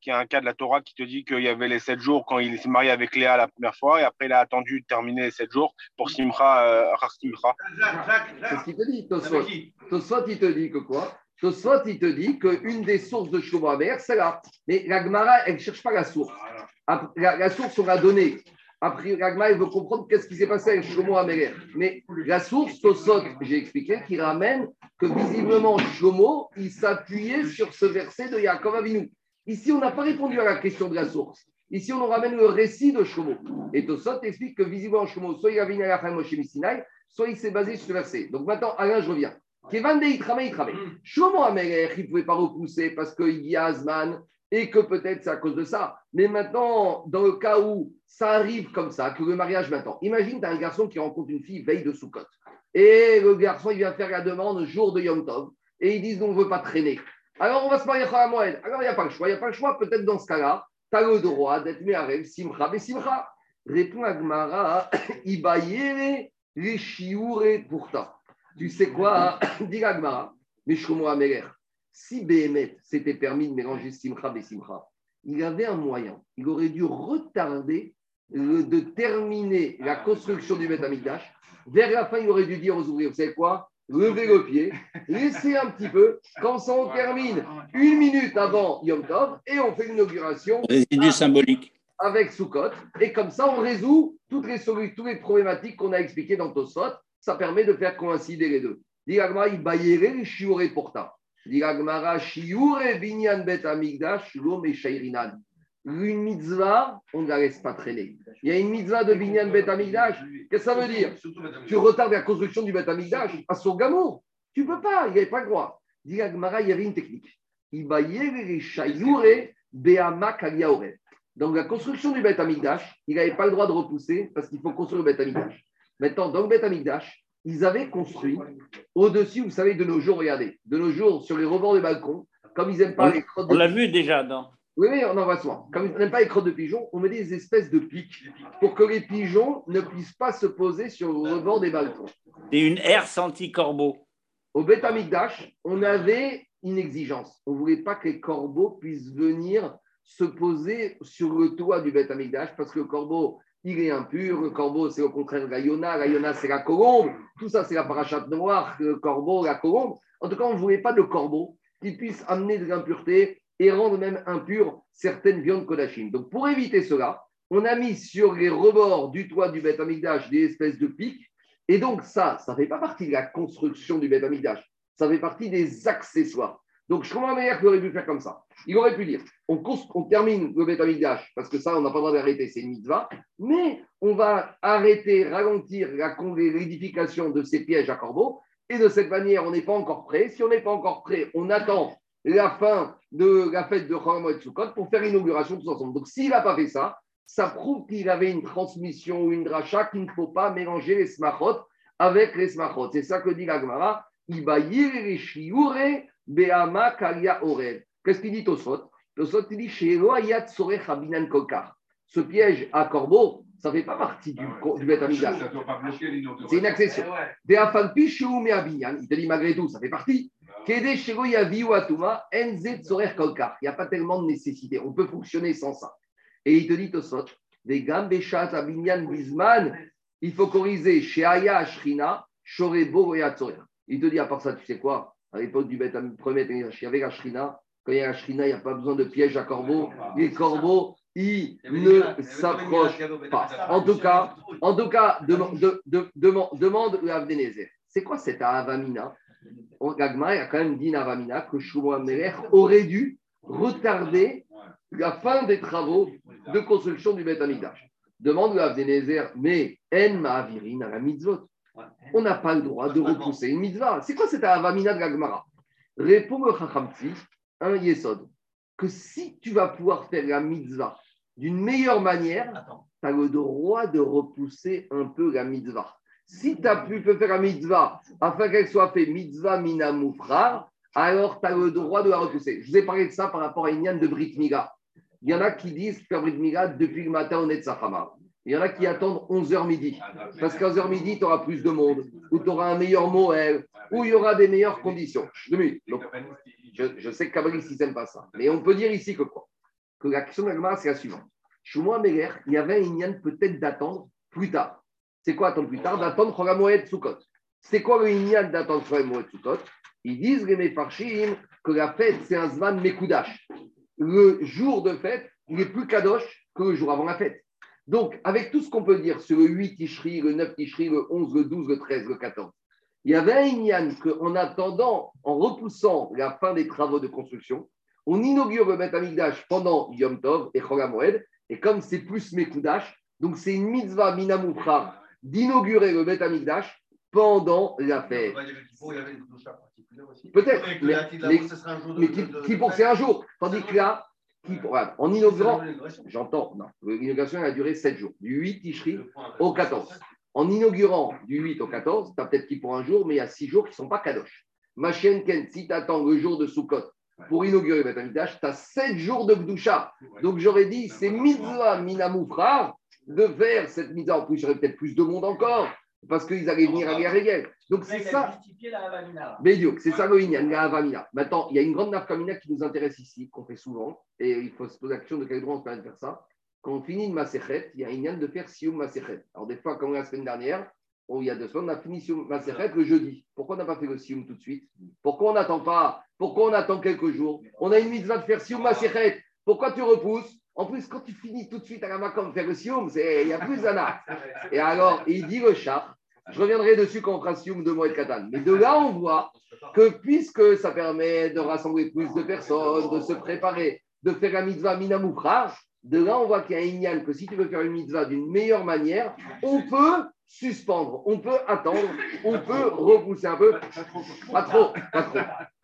qui est un cas de la Torah qui te dit qu'il y avait les sept jours quand il s'est marié avec Léa la première fois et après il a attendu de terminer les sept jours pour Simcha, euh, Simcha. C'est ce qu'il te dit, Tosfot. Tosfot, il te dit que quoi? Tosfot, il te dit qu'une des sources de Shlomo Ameler, c'est là. Mais la Gemara, elle ne cherche pas la source. La, la source, on l'a donnée. Après, la Gemara, elle veut comprendre qu'est-ce qui s'est passé avec Shlomo Ameler. Mais la source, Tosfot, j'ai expliqué, qui ramène que visiblement Shlomo, il s'appuyait sur ce verset de Yaakov Avinu. Ici, on n'a pas répondu à la question de la source. Ici, on nous ramène le récit de Shlomo. Et Tosot explique que visiblement Shlomo, soit il a venu à la fin de Moshe Misinaï, soit il s'est basé sur ce verset. Donc maintenant, Alain, je reviens. Kevan de Itramé, Itramé. Shlomo Ameler, il ne pouvait pas repousser parce qu'il y a Azman et que peut-être c'est à cause de ça. Mais maintenant, dans le cas où ça arrive comme ça, que le mariage maintenant, imagine, tu as un garçon qui rencontre une fille veille de Soukot. Et le garçon, il vient faire la demande jour de Yom Tov. Et ils disent, on ne veut pas traîner. Alors, on va se marier à la Moed. Alors, il n'y a pas le choix. Il n'y a pas le choix. Peut-être dans ce cas-là, tu as le droit d'être Meharev, Simcha, mais Simcha. Répond à Gmara, Ibayere, les Chioure, pourtant. Tu sais quoi, dit la Gmara, mais Shlomo Ameler, si Béhémet s'était permis de mélanger Simcha, mais Simcha, il avait un moyen. Il aurait dû retarder le, de terminer la construction du Beth Amikdash. Vers la fin, il aurait dû dire aux ouvriers, vous savez quoi? Levez le pied, laissez un petit peu, quand ça on termine une minute avant Yom Tov, et on fait l'inauguration résidu symbolique avec Soukot. Et comme ça, on résout toutes les solutions, toutes les problématiques qu'on a expliquées dans Tosfot. Ça permet de faire coïncider les deux. Diagmara ibayere shiure porta. Diagmara shiure binyan bet amigdash lo meshairinan. Une mitzvah, on ne la laisse pas traîner. Il y a une mitzvah de Binyan Beth Amikdash. Qu'est-ce que ça veut dire? Tu retardes la construction du Beth Amikdash à son gamour. Tu peux pas, il n'y avait pas le droit. Dit Agmara, il y avait une technique. Donc, la construction du Beth Amikdash, il n'avait pas le droit de repousser parce qu'il faut construire le Beth Amikdash. Maintenant, dans le Beth Amikdash, ils avaient construit au-dessus, vous savez, de nos jours, regardez, de nos jours, sur les rebords des balcons, comme ils n'aiment pas on, les crottes de... On l'a vu déjà, non ? Oui, oui, on en voit souvent. Comme ils n'aiment pas les crottes de pigeons, on met des espèces de pics pour que les pigeons ne puissent pas se poser sur le rebord des balcons. C'est une herse anti-corbeau. Au Beth Amikdash, on avait une exigence. On ne voulait pas que les corbeaux puissent venir se poser sur le toit du Beth Amikdash parce que le corbeau, il est impur. Le corbeau, c'est au contraire la Yona. La Yona, c'est la colombe. Tout ça, c'est la parachat noire, le corbeau, la colombe. En tout cas, on ne voulait pas de corbeau qui puisse amener de l'impureté et rendre même impure certaines viandes Kodachim. Donc, pour éviter cela, on a mis sur les rebords du toit du Beth Amikdash des espèces de pics. Et donc, ça, ça ne fait pas partie de la construction du Beth Amikdash. Ça fait partie des accessoires. Donc, je comprends meilleur qu'il aurait pu faire comme ça. Il aurait pu dire, on, on termine le Beth Amikdash, parce que ça, on n'a pas le droit d'arrêter, c'est une mitzvah, mais on va arrêter, ralentir la, l'édification de ces pièges à corbeaux, et de cette manière, on n'est pas encore prêt. Si on n'est pas encore prêt, on attend la fin de la fête de Chol Moed Sukkot pour faire l'inauguration tous ensemble. Donc, s'il n'a pas fait ça, ça prouve qu'il avait une transmission ou une dracha qu'il ne faut pas mélanger les smachot avec les smachot. C'est ça que dit la Gemara. Qu'est-ce qu'il dit Tosfot? Tosfot dit ce piège à corbeau, ça ne fait pas partie du, ah ouais, du Beth Amikdash. C'est une accession. Il te dit malgré tout, ça fait partie. Il n'y a pas tellement de nécessité. On peut fonctionner sans ça. Et il te dit Tosfot, il faut corriger chez Aya Ashrina, Shorebo et Atsoria. Il te dit, à part ça, tu sais quoi? À l'époque du Beth Amikdash, il y avait la Shrina. Quand il y a la Shrina, il n'y a pas besoin de piège à corbeaux. Les corbeaux, ils ne s'approchent pas. En tout cas, en tout cas de, de, de, de, demande à Abdénézer. C'est quoi cette Avamina? Gagma a quand même dit une Avamina que Shlomo Amelech aurait dû retarder la fin des travaux de construction du Beth Amikdash. Demande à Abdénézer, mais En Ma'avirin à la mitzvot. On n'a pas le droit de repousser une mitzvah. C'est quoi cette avamina de la Gemara? Répond le Chacham Tzvi, un yesod, que si tu vas pouvoir faire la mitzvah d'une meilleure manière, tu as le droit de repousser un peu la mitzvah. Si tu as pu faire la mitzvah afin qu'elle soit faite mitzvah mina moufrar, alors tu as le droit de la repousser. Je vous ai parlé de ça par rapport à Inyan de Brit Mila. Il y en a qui disent que Brit Mila, depuis le matin, on est de Safama. Il y en a qui attendent onze heures midi. Parce qu'à onze heures midi, tu auras plus de monde, ou tu auras un meilleur Moël, ou il y aura des meilleures conditions. Donc, je, je sais que Kabbalistes, ils n'aiment pas ça. Mais on peut dire ici que quoi? Que la question de la Gemara, c'est la suivante. Shlomo Améler, il y avait une Inyan peut-être d'attendre plus tard. C'est quoi attendre plus tard? D'attendre Chol Moed Sukkot. C'est quoi le Inyan d'attendre Chol Moed Sukkot? Ils disent, les Mefarshim, que la fête, c'est un Zman Mekoudash. Le jour de fête, il est plus kadosh que le jour avant la fête. Donc, avec tout ce qu'on peut dire sur le huit Tishri, le neuf Tishri, le onze, le douze, le treize, le quatorze, il y avait un Inyan qu'en attendant, en repoussant la fin des travaux de construction, on inaugure le Beth Amikdash pendant Yom Tov et Chol HaMoed, et comme c'est plus Mekoudash, donc c'est une mitzvah minamoufra d'inaugurer le Beth Amikdash pendant la fête. Il y avait une doucha particulière aussi. Peut-être, mais, mais, mais qui, qui pour c'est un jour, tandis que là, en inaugurant, j'entends, non, l'inauguration a duré sept jours, du huit Tishri au quatorze. En inaugurant du huit au quatorze, tu as peut-être qui pour un jour, mais il y a six jours qui ne sont pas kadosh. Machen Ken, si tu attends le jour de Sukkot pour inaugurer le Beth Amikdash, tu as sept jours de Gdoucha. Donc j'aurais dit, c'est mitzvah minamoufra de faire cette mitzvah. En plus, il y aurait peut-être plus de monde encore, parce qu'ils allaient venir à Guerre. Donc c'est ça. Bédio, c'est ça le Inyan, la Havamina. Maintenant, il y a une grande Nafkamina qui nous intéresse ici, qu'on fait souvent, et il faut se poser la question de quel droit on se permet de faire ça. Quand on finit une Maserhet, il y a Inyan de faire Sioum Maserhet. Alors des fois, comme la semaine dernière, on, il y a deux semaines, on a fini Sioum Maserhet le jeudi. Pourquoi on n'a pas fait le Sioum tout de suite? Pourquoi on n'attend pas? Pourquoi on attend quelques jours? On a une mitzvah de faire Sioum Maserhet. Pourquoi tu repousses? En plus, quand tu finis tout de suite à la Macom faire le Sioum, il n'y a plus d'ana. Et alors, il dit le char, je reviendrai dessus quand on fera Sioum de Moed Katan. Mais de là, on voit que puisque ça permet de rassembler plus de personnes, de se préparer, de faire la mitzvah Minamoufra, De là, on voit qu'il y a un ignan que si tu veux faire une mitzvah d'une meilleure manière, on peut suspendre, on peut attendre, on peut repousser un peu. Pas trop, pas trop.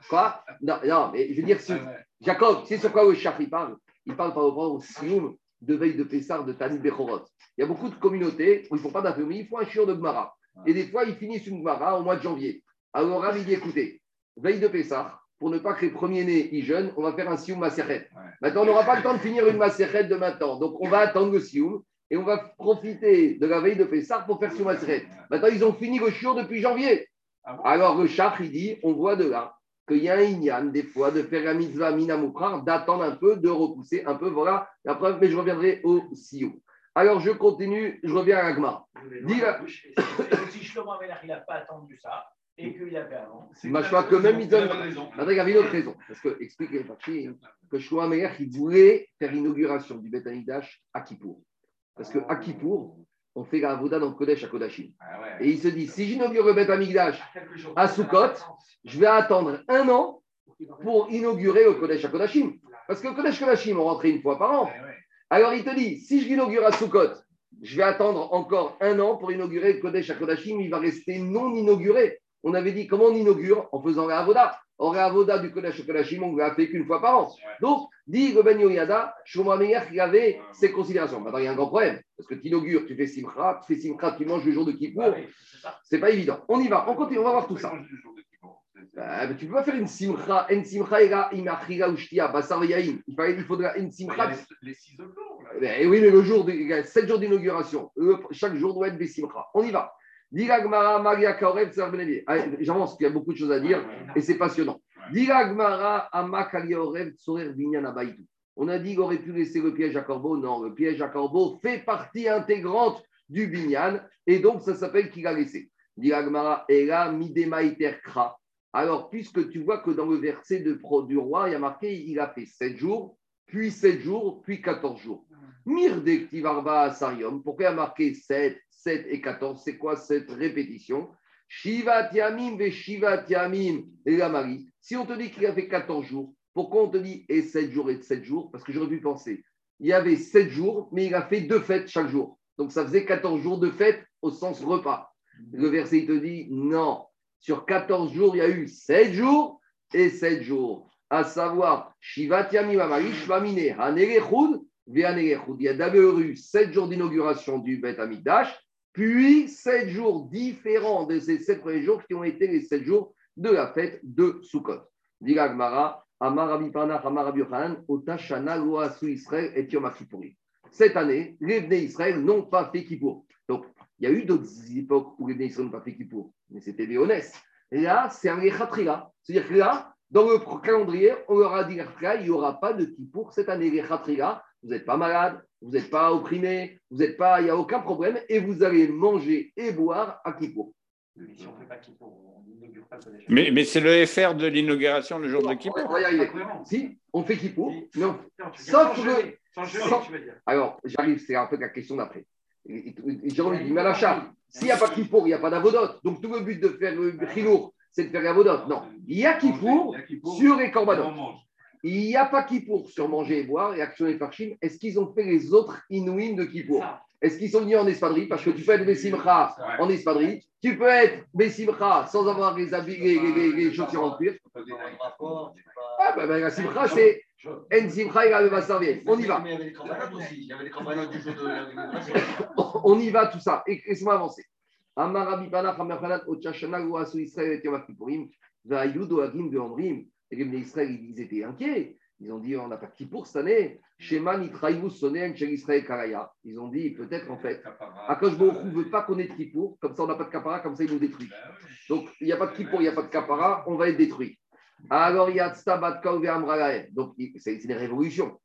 Quoi ? Non, non, mais je veux dire, sur... Jacob, tu sais sur quoi le Shafri parle ? Il parle par rapport au Sroum de veille de Pessar, de Tani Bechorot. Il y a beaucoup de communautés où ils ne font pas d'affaires, ils font un shiur de Gemara. Et des fois, ils finissent une Gemara au mois de janvier. Alors, Rav, il dit, écoutez, veille de Pessar, pour ne pas que les premiers-nés y jeûnent, on va faire un sioum maserhet. Ouais. Maintenant, on n'aura pas le temps de finir une maserhet de maintenant. Donc, on va attendre le sioum et on va profiter de la veille de Pessar pour faire sioum maserhet. Maintenant, ils ont fini le shiur depuis janvier. Ah bon? Alors, le Shach, il dit, on voit de là qu'il y a un inyan, des fois, de faire la mitzvah minamukrar, d'attendre un peu, de repousser un peu. Voilà la preuve, mais je reviendrai au sioum. Alors, je continue, je reviens à Agmar. Si Shlomo Amelach, il n'a pas attendu ça. Et qu'il y avait avant. C'est bah, que, que même ils donnent. Il y avait une autre raison. Parce que, explique les parties, que Shlomo Amelach, il voulait faire l'inauguration du Beth Amikdash à Kippour. Parce qu'à oh. Kippour, on fait la Avoda dans le Kodesh à Kodashim. Ah, ouais, ouais. Et il se dit si j'inaugure le Beth Amikdash à, à Soukot, je vais attendre un an pour inaugurer le Kodesh à Kodashim. Parce que le Kodesh à Kodashim, on rentrait une fois par an. Ah, ouais. Alors il te dit si je l'inaugure à Soukot, je vais attendre encore un an pour inaugurer le Kodesh à Kodashim, il va rester non inauguré. On avait dit comment on inaugure en faisant la Avoda. En la Avoda du Kodesh Kodashim, on ne l'a fait qu'une fois par an. Donc, dit Reuben Yehoyada, Shlomo Amelach, il avait ces considérations. Maintenant, il y a un grand problème. Parce que tu inaugures, tu fais Simcha, tu fais Simcha, tu manges le jour de Kippour. Ouais, c'est pas évident. On y va, on continue, on va voir tout ça. Bah, tu ne peux pas faire une Simcha. En Simcha, il faut de la En Simcha. Les six autres jours. Oui, mais le jour, il y a sept jours d'inauguration. Chaque jour doit être des Simcha. On y va. Diragmara Maria Kaorev Tsarbenevier. J'avance, il y a beaucoup de choses à dire et c'est passionnant. Diragmara Amakaliaorev Tsorer Binyan Abaitu. On a dit qu'on aurait pu laisser le piège à corbeau. Non, le piège à corbeau fait partie intégrante du Binyan et donc ça s'appelle qu'il a laissé. Diragmara Ela Midemaiter Kra. Alors, puisque tu vois que dans le verset de, du roi, il y a marqué il a fait sept jours, puis sept jours, puis quatorze jours. Mirdektivarba Asarium. Pourquoi il y a marqué sept sept et quatorze, c'est quoi cette répétition? Shiva Tiamim ve Shiva Tiamim et la Marie. Si on te dit qu'il y avait quatorze jours, pourquoi on te dit et sept jours et sept jours? Parce que j'aurais pu penser, il y avait sept jours, mais il a fait deux fêtes chaque jour. Donc ça faisait quatorze jours de fête au sens repas. Le verset il te dit non, sur quatorze jours, il y a eu sept jours et sept jours. À savoir, Shiva Tiamim Amari, Shvamine, Hanerechud, Vehanerechud. Il y a d'abord eu sept jours d'inauguration du Beth Amikdash. Puis, sept jours différents de ces sept premiers jours qui ont été les sept jours de la fête de Soukot. Diga Gmara, Amar Rabbi Parnach, Amar Rabbi Yochanan, Ota Shana lo asu Israël et Yom HaKippurim. Cette année, les Bnei Israël n'ont pas fait Kippour. Donc, il y a eu d'autres époques où les Bnei Israël n'ont pas fait Kippour, mais c'était des honnêtes. Et là, c'est un Rechatrila. C'est-à-dire que là, dans le calendrier, on leur a dit il n'y aura pas de Kippour cette année, les Rechatrila. Vous n'êtes pas malade, vous n'êtes pas opprimé, vous n'êtes pas, il n'y a aucun problème, et vous allez manger et boire à Kippour. Mais si on ne fait pas Kippour, on n'inaugure pas le Kodesh. Mais, mais c'est le F R de l'inauguration le jour non, de Kippour. On y si, on fait Kippour, si. mais on... non. Sauf que. Sans... Alors, j'arrive, c'est un peu la question d'après. Jérôme lui dit mais à la charge, s'il n'y a pas Kippour, il n'y a pas d'avodote. Donc tout le but de faire le Chilour, c'est de faire l'avodote. Non, il y a Kippour sur les corbanotes. Il n'y a pas Kippour sur manger et boire et action et farchim. Est-ce qu'ils ont fait les autres inouïnes de Kippour? Est-ce qu'ils sont venus en espadrille? Parce que tu peux être Bessimcha en espadrille, tu peux être Bessimcha sans avoir les habits, les, les, les, les chaussures en cuir. Ah ben, ben la Simcha, c'est En Simcha et la Beva Sarviel. On y va. Mais il y avait des campanotes aussi. Il y avait des campanotes du jour de la On y va, tout ça. Et laissez-moi avancer. Amar Rabbi Parnach, Amar Rabbi Parnach, Ocha Shana lo asu Israël et Yom HaKippurim, Va'ayu doagim ve'omrim. Et les Bnei Israël, ils étaient inquiets. Ils ont dit, on n'a pas Kippour cette année. Shema nitraïvus sonen chez Israël Karaya. Ils ont dit, peut-être en fait, Akadosh Baruch Hu ne veut pas qu'on ait de Kippour, comme ça on n'a pas de Kapara, comme ça il nous détruit. Donc il n'y a pas de Kippour, il n'y a pas de Kapara, on va être détruit. Alors il y a Stabatka Uve Amralae. Donc c'est une révolution.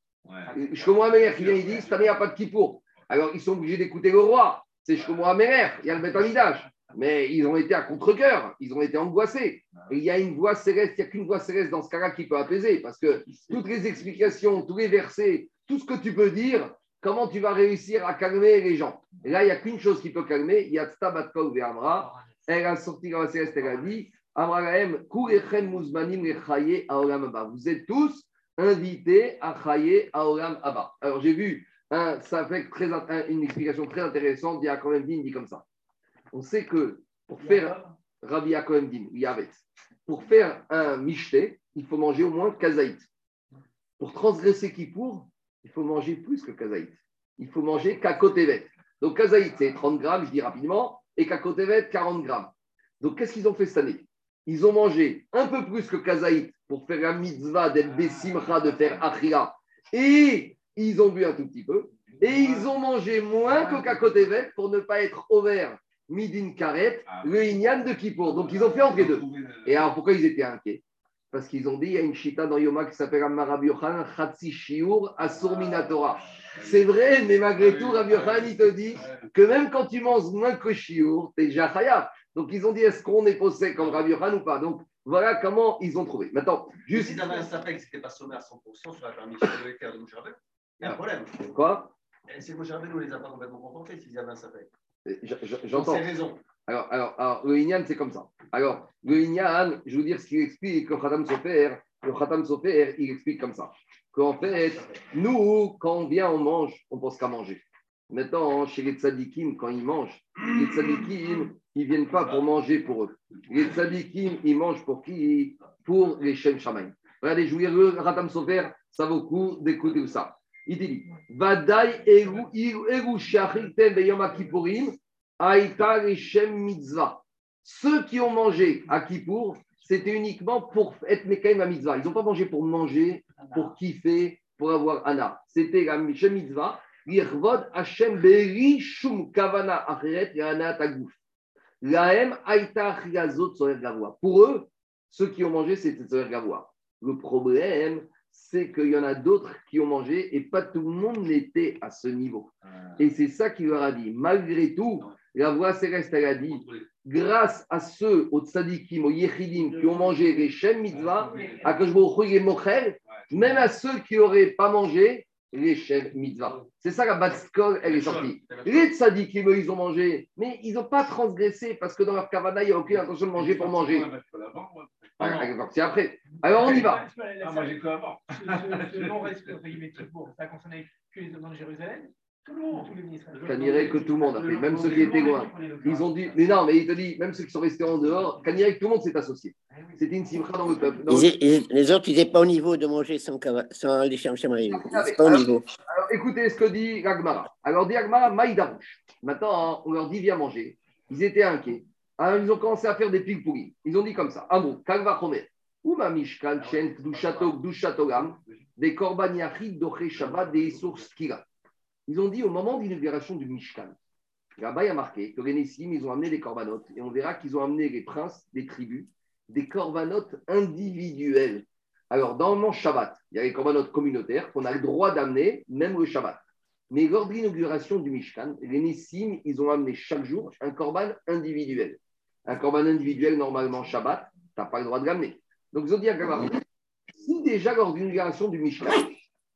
Shlomo Amelach, il vient, il dit, cette année il n'y a pas de Kippour. Alors ils sont obligés d'écouter le roi. C'est Shlomo Amelach, il y a le Beth Amikdash. Mais ils ont été à contre-cœur, ils ont été angoissés. Et il y a une voix céleste, il n'y a qu'une voix céleste dans ce cas-là qui peut apaiser, parce que toutes les explications, tous les versets, tout ce que tu peux dire, comment tu vas réussir à calmer les gens? Et là, il n'y a qu'une chose qui peut calmer, il y a Tstabatka ou Amra, elle a sorti la voix céleste, elle a dit, Amra Lahem, Kurechem Mouzmanim Rechaye Aolam Abba. Vous êtes tous invité à Chaye à Olam Abba. Alors j'ai vu hein, ça fait très, un, une explication très intéressante. Yaakov Emdin dit comme ça. On sait que pour faire Rabbi Yaakov Emdin, Yavet, pour faire un michté, il faut manger au moins kazaït. Pour transgresser Kippour, il faut manger plus que kazaït. Il faut manger kakotevet. Donc kazaït c'est trente grammes, je dis rapidement, et kakotevet quarante grammes. Donc qu'est-ce qu'ils ont fait cette année? Ils ont mangé un peu plus que kazaït pour faire la mitzvah d'El Bessimcha, de faire achira, et ils ont bu un tout petit peu, et ils ont mangé moins que kakotevet pour ne pas être ouvert midin karet, le inyan de Kippour. Donc ils ont fait entre les deux. Et alors pourquoi ils étaient inquiets? Parce qu'ils ont dit, il y a une chita dans Yoma qui s'appelle Amar Rabbi Yochanan, Chatsi Shiur Asur Mina Torah. C'est vrai, mais malgré tout, Rabbi Yochanan, il te dit que même quand tu manges moins que Shiur, tu es déjà Chaya. Donc ils ont dit, est-ce qu'on est posé comme Rabbi Yochanan ou pas? Donc voilà comment ils ont trouvé. Maintenant, juste. Si tu avais un sapin qui n'était pas sommé à cent pour cent, tu aurais permis de faire de Moshe Rabbeinu. Il y a un problème. Quoi? Si Moshe Rabbeinu ne les a pas complètement contentés, s'ils avaient un sapin. J'entends. C'est raison. Alors, alors, alors, le Inyan, c'est comme ça. Alors, le Inyan, je veux dire ce qu'il explique, le Khatam Sofer, le Khatam Sofer, il explique comme ça. Qu'en fait, nous, quand on vient, on mange, on pense qu'à manger. Maintenant, chez les tzadikim, quand ils mangent, les tzadikim, ils ne viennent pas pour manger pour eux. Les tzadikim, ils mangent pour qui? Pour les Shem Shamayim. Regardez, je vous dis, le Khatam Sofer, ça vaut le coup d'écouter ça. Il dit, Vadaï eru shachritem beyom ha-kippourim, Aïta et Shem Mitzvah. Ceux qui ont mangé à Kippour, c'était uniquement pour être Mekaim à Mitzvah. Ils n'ont pas mangé pour manger, pour kiffer, pour avoir Anna. C'était la Shem Mitzvah. Irvod Hashem Beri Shum Kavana Acheret Yana Tagouf. Laem Aïta Achriazot Soler Gavoua. Pour eux, ceux qui ont mangé, c'était Soler Gavoua. Le problème, c'est qu'il y en a d'autres qui ont mangé et pas tout le monde n'était à ce niveau. Et c'est ça qu'il leur a dit. Malgré tout, la voix céleste, elle a dit, grâce à ceux, aux tzadikim, aux yechidim, qui ont mangé les shem mitzvah, à que je vous rejoue les mochel, même à ceux qui n'auraient pas mangé les shem mitzvah. C'est ça la baskol, elle est sortie. Les tzadikim, eux, ils ont mangé, mais ils n'ont pas transgressé parce que dans leur kavana, il n'y a aucune intention de manger pour manger. C'est après. Alors on y va. Ah, moi, j'ai quoi avant. Ce non-respect, entre guillemets, ça concernait que les hommes de Jérusalem. Ça dirait que tout le monde a fait, même ceux qui étaient loin. Ils ont dit, mais non, mais il te dit, même ceux qui sont restés en dehors, ça dirait que tout le monde s'est associé. C'était une simcha dans le peuple. Dans les, les autres, ils n'étaient pas au niveau de manger sans, sans les Shem Shamayim. Ils pas au niveau. Alors écoutez ce que dit Agmara. Alors dit Agmara, Maïdarouche. Maintenant, on leur dit, viens manger. Ils étaient inquiets. Alors ils ont commencé à faire des pig-pouris. Ils ont dit comme ça, Amrou, Kalva Chomer, Ouma Mishkan, Chen, Kdushato, Kdushatolam, des Korban Yachid, Doche Shabbat, des sources Kila. Ils ont dit au moment de l'inauguration du Mishkan, là-bas il y a marqué que les Nessim, ils ont amené des corbanotes et on verra qu'ils ont amené les princes des tribus, des corbanotes individuelles. Alors dans le Shabbat, il y a les corbanotes communautaires qu'on a le droit d'amener, même le Shabbat. Mais lors de l'inauguration du Mishkan, les Nessim, ils ont amené chaque jour un corban individuel. Un corban individuel, normalement Shabbat, tu n'as pas le droit de l'amener. Donc ils ont dit à Gavar, si déjà lors de l'inauguration du Mishkan,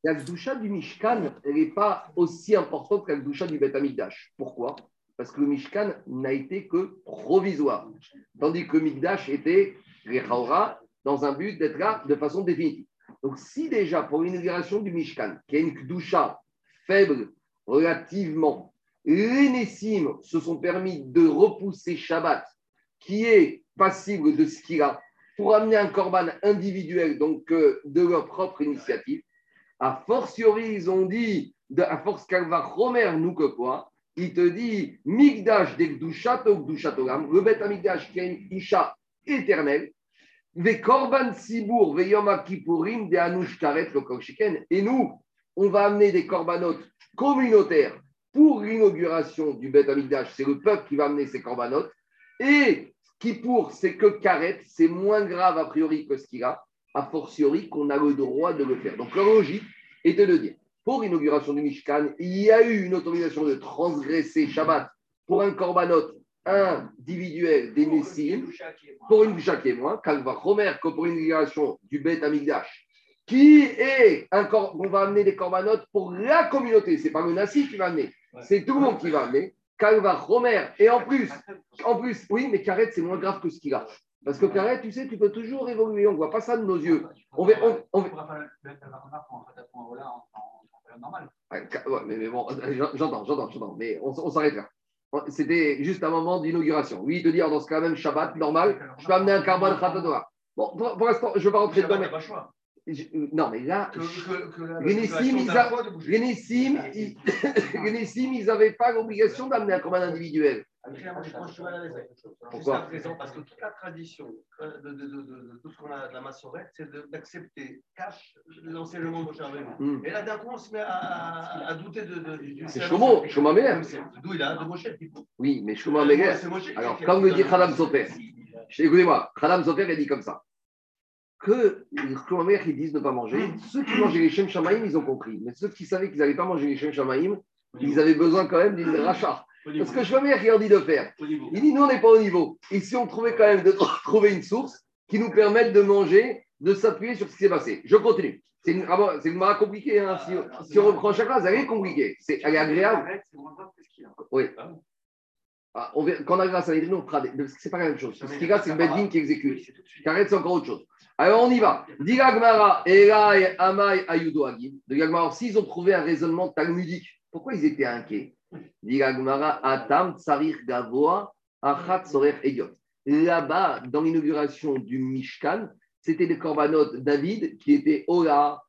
la Gdoucha du Mishkan, elle n'est pas aussi importante que la Gdoucha du Beth Amikdash. Pourquoi? Parce que le Mishkan n'a été que provisoire. Tandis que Mikdash était, les Chaora, dans un but d'être là de façon définitive. Donc si déjà pour l'inauguration du Mishkan, qui est une Gdoucha faible relativement, les Nessim se sont permis de repousser Shabbat, qui est passible de Skira, pour amener un Korban individuel, donc euh, de leur propre initiative, a fortiori, ils ont dit, de, à force qu'elle va remer, nous que quoi, il te dit, Mikdash des Gdushat ou Gdushatolam, le Beth Amikdash qui est une Isha éternelle, les Korban Sibour, les Yom Kippourim, des Anouch Karet, le Kokshiken. Et nous, on va amener des corbanotes communautaires pour l'inauguration du Beth Amikdash. C'est le peuple qui va amener ces corbanotes. Et Kippour, c'est que Karet, c'est moins grave a priori que ce qu'il a. A fortiori qu'on a le droit de le faire. Donc la logique était de dire, pour l'inauguration du Mishkan, il y a eu une autorisation de transgresser Shabbat pour un korbanot individuel des Nessim, pour une Gdusha qui est moins, Kalva Chomer, que pour une inauguration du Beth Amikdash, qui est un cor... on va amener des korbanot pour la communauté, c'est pas le Nassi qui va amener, c'est tout le monde qui va amener, Kalva Chomer, et en plus, en plus, oui, mais Karet c'est moins grave que ce qu'il a. Parce que Karet, tu sais, tu peux toujours évoluer. On ne voit pas ça de nos yeux. On ne verra pas Ouais, mais, mais bon, j'entends, j'entends, j'entends, mais on, on s'arrête là. C'était juste un moment d'inauguration. Oui, il te dit, dans ce cas même, Shabbat, normal, je peux amener un carbone Khatanoa. Bon, pour, pour l'instant, je ne vais pas rentrer dedans. Mais... Je... Non, mais là, Genessim, ils n'avaient pas l'obligation d'amener un carbone individuel. Pourquoi ? Parce que toute la tradition de, de, de, de, de tout ce qu'on a de la massorette, c'est de, d'accepter cash l'enseignement de Charles. Mm. Et là, d'un coup, on se met à, à douter de, de, du. C'est Shlomo, Shlomo Meler. D'où il a de Moshe. Oui, mais Shlomo Meler. Alors, comme le dit Khadam Sofer, écoutez-moi, Khadam Sofer a dit comme ça que Shlomo Meler, ils disent ne pas manger. Ceux qui mangeaient les Shem Shamaïm, ils ont compris. Mais ceux qui savaient qu'ils n'allaient pas manger les Shem Shamaïm, ils avaient besoin quand même d'une rachat. Parce que je veux bien qu'il en dit de faire. Il dit, nous, on n'est pas au niveau. Ici, on trouvait quand même de trouver une source qui nous permette de manger, de s'appuyer sur ce qui s'est passé. Je continue. C'est une, c'est une mara compliquée. Hein. Si, ah, si on reprend chaque phrase, elle est compliquée. C'est, elle est agréable. Oui. Ah, on verra, quand on arrive à ça, on prend des... Parce que c'est pas la même chose. Ce qui est là, c'est le bedin qui exécute. Karet, c'est encore autre chose. Alors, on y va. Dit Gagmara, Elaï, Amay, Ayudo, Agim. De Gagmara, s'ils ont trouvé un raisonnement talmudique, pourquoi ils étaient inquiets? Là-bas, dans l'inauguration du Mishkan, c'était des corbanotes David qui étaient Ola,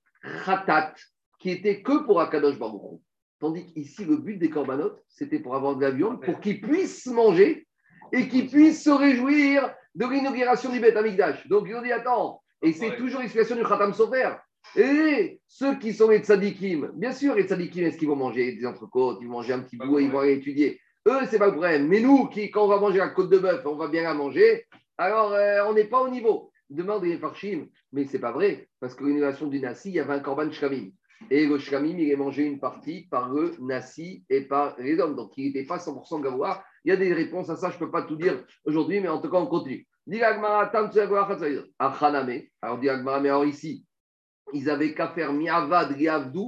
Khatat, qui étaient que pour Akadosh Baruch Hu. Tandis qu'ici, le but des corbanotes, c'était pour avoir de la viande, pour qu'ils puissent manger et qu'ils puissent se réjouir de l'inauguration du Beth Amikdash. Donc, ils ont dit, attends, et c'est ouais. toujours l'expression du Khatam Sofer. Et ceux qui sont les tzadikim, bien sûr, les tzadikim, est-ce qu'ils vont manger des entrecôtes, ils vont manger un petit bout et ils vont aller étudier. Eux, c'est pas le problème. Mais nous, qui, quand on va manger la côte de bœuf, on va bien la manger. Alors, euh, on n'est pas au niveau. Demandez les Farshim. Mais c'est pas vrai, parce que l'innovation du Nassi, il y avait un korban shkamim. Et le shkamim, il est mangé une partie par le Nassi et par les hommes. Donc, il n'était pas cent pour cent gavois. Il y a des réponses à ça, je ne peux pas tout dire aujourd'hui, mais en tout cas, on continue. Alors, dit Agmara, mais alors ici, ils n'avaient qu'à faire miavad riavdu,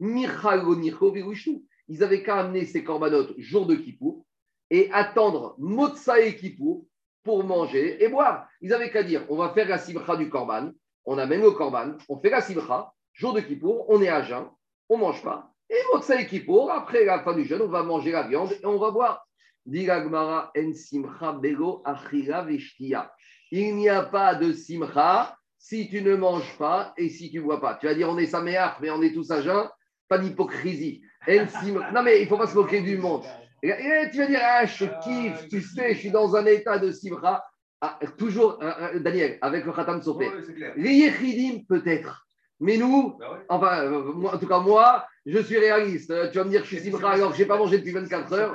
michalonicho virushu. Ils n'avaient qu'à amener ces corbanotes jour de Kippour et attendre Motsaé Kippour pour manger et boire. Ils n'avaient qu'à dire on va faire la simcha du korban, on amène le korban, on fait la simcha, jour de Kippour, on est à jeun, on ne mange pas. Et Motsaé Kippour, après la fin du jeûne, on va manger la viande et on va boire. Diragmara en simcha bego achira veshtia. Il n'y a pas de simcha. Si tu ne manges pas et si tu ne bois pas. Tu vas dire, on est saméach, mais on est tous à jeun. Pas d'hypocrisie. Non, mais il ne faut pas se moquer du monde. Et tu vas dire, ah, je kiffe, tu sais, je suis dans un état de simra. Ah, toujours, euh, Daniel, avec le Khatam Sofer. Les Yechidim, peut-être. Mais nous, ben ouais. enfin, euh, moi, en tout cas, moi, je suis réaliste. Euh, tu vas me dire, je suis simra alors que je n'ai pas mangé depuis vingt-quatre heures.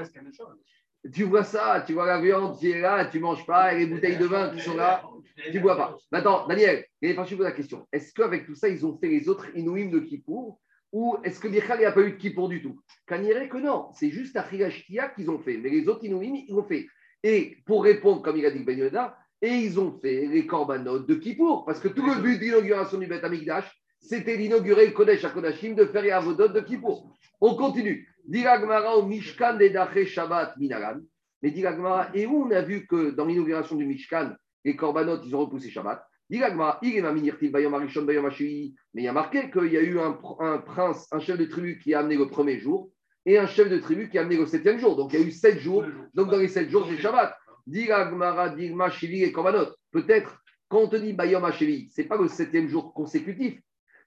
Tu vois ça, tu vois la viande qui est là, tu ne manges pas, et les bouteilles de vin qui sont là, tu ne bois pas. Maintenant, Daniel, je vous pose la question. Est-ce qu'avec tout ça, ils ont fait les autres inouïms de Kippour ou est-ce que Michal n'y a pas eu de Kippour du tout? Kaniré que non, c'est juste Achilashkia qu'ils ont fait, mais les autres inouïms, ils l'ont fait. Et pour répondre, comme il a dit Ben Yoda, et ils ont fait les corbanotes de Kippour, parce que tout le but de l'inauguration du Beth Amikdash, c'était d'inaugurer le Kodesh à Kodashim de faire les Avodot de Kippour. On continue. Diragmara au Mishkan des Daché Shabbat Minalan. Mais Diragmara, et où on a vu que dans l'inauguration du Mishkan, les Korbanot, ils ont repoussé Shabbat. Diragmara, il est ma minirtil Bayom Arishon Bayom Hashi. Mais il y a marqué qu'il y a eu un, un prince, un chef de tribu qui a amené le premier jour et un chef de tribu qui a amené le septième jour. Donc il y a eu sept jours. Donc dans les sept jours, j'ai Shabbat. Diragmara, Dirma, Shili et Korbanot. Peut-être, quand on te dit Bayom Hashi, ce n'est pas le septième jour consécutif.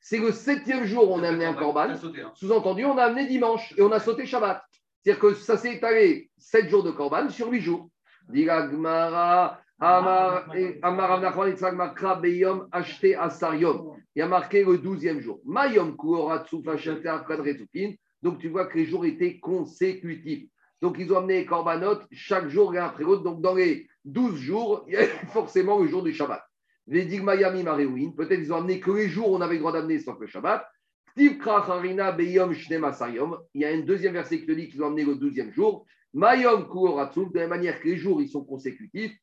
C'est le septième jour on a amené un korban, sous-entendu on a amené dimanche et on a sauté Shabbat. C'est-à-dire que ça s'est étalé sept jours de korban sur huit jours. Il y a marqué le douzième jour. Donc tu vois que les jours étaient consécutifs. Donc ils ont amené les korbanotes chaque jour l'un après l'autre. Donc dans les douze jours, il y a forcément le jour du Shabbat. Les digmayami maréouin, peut-être ils ont amené que les jours où on avait le droit d'amener sauf le Shabbat. Il y a un deuxième verset qui te dit qu'ils ont amené le douzième jour. Mayom kuoratsouf, de la même manière que les jours ils sont consécutifs.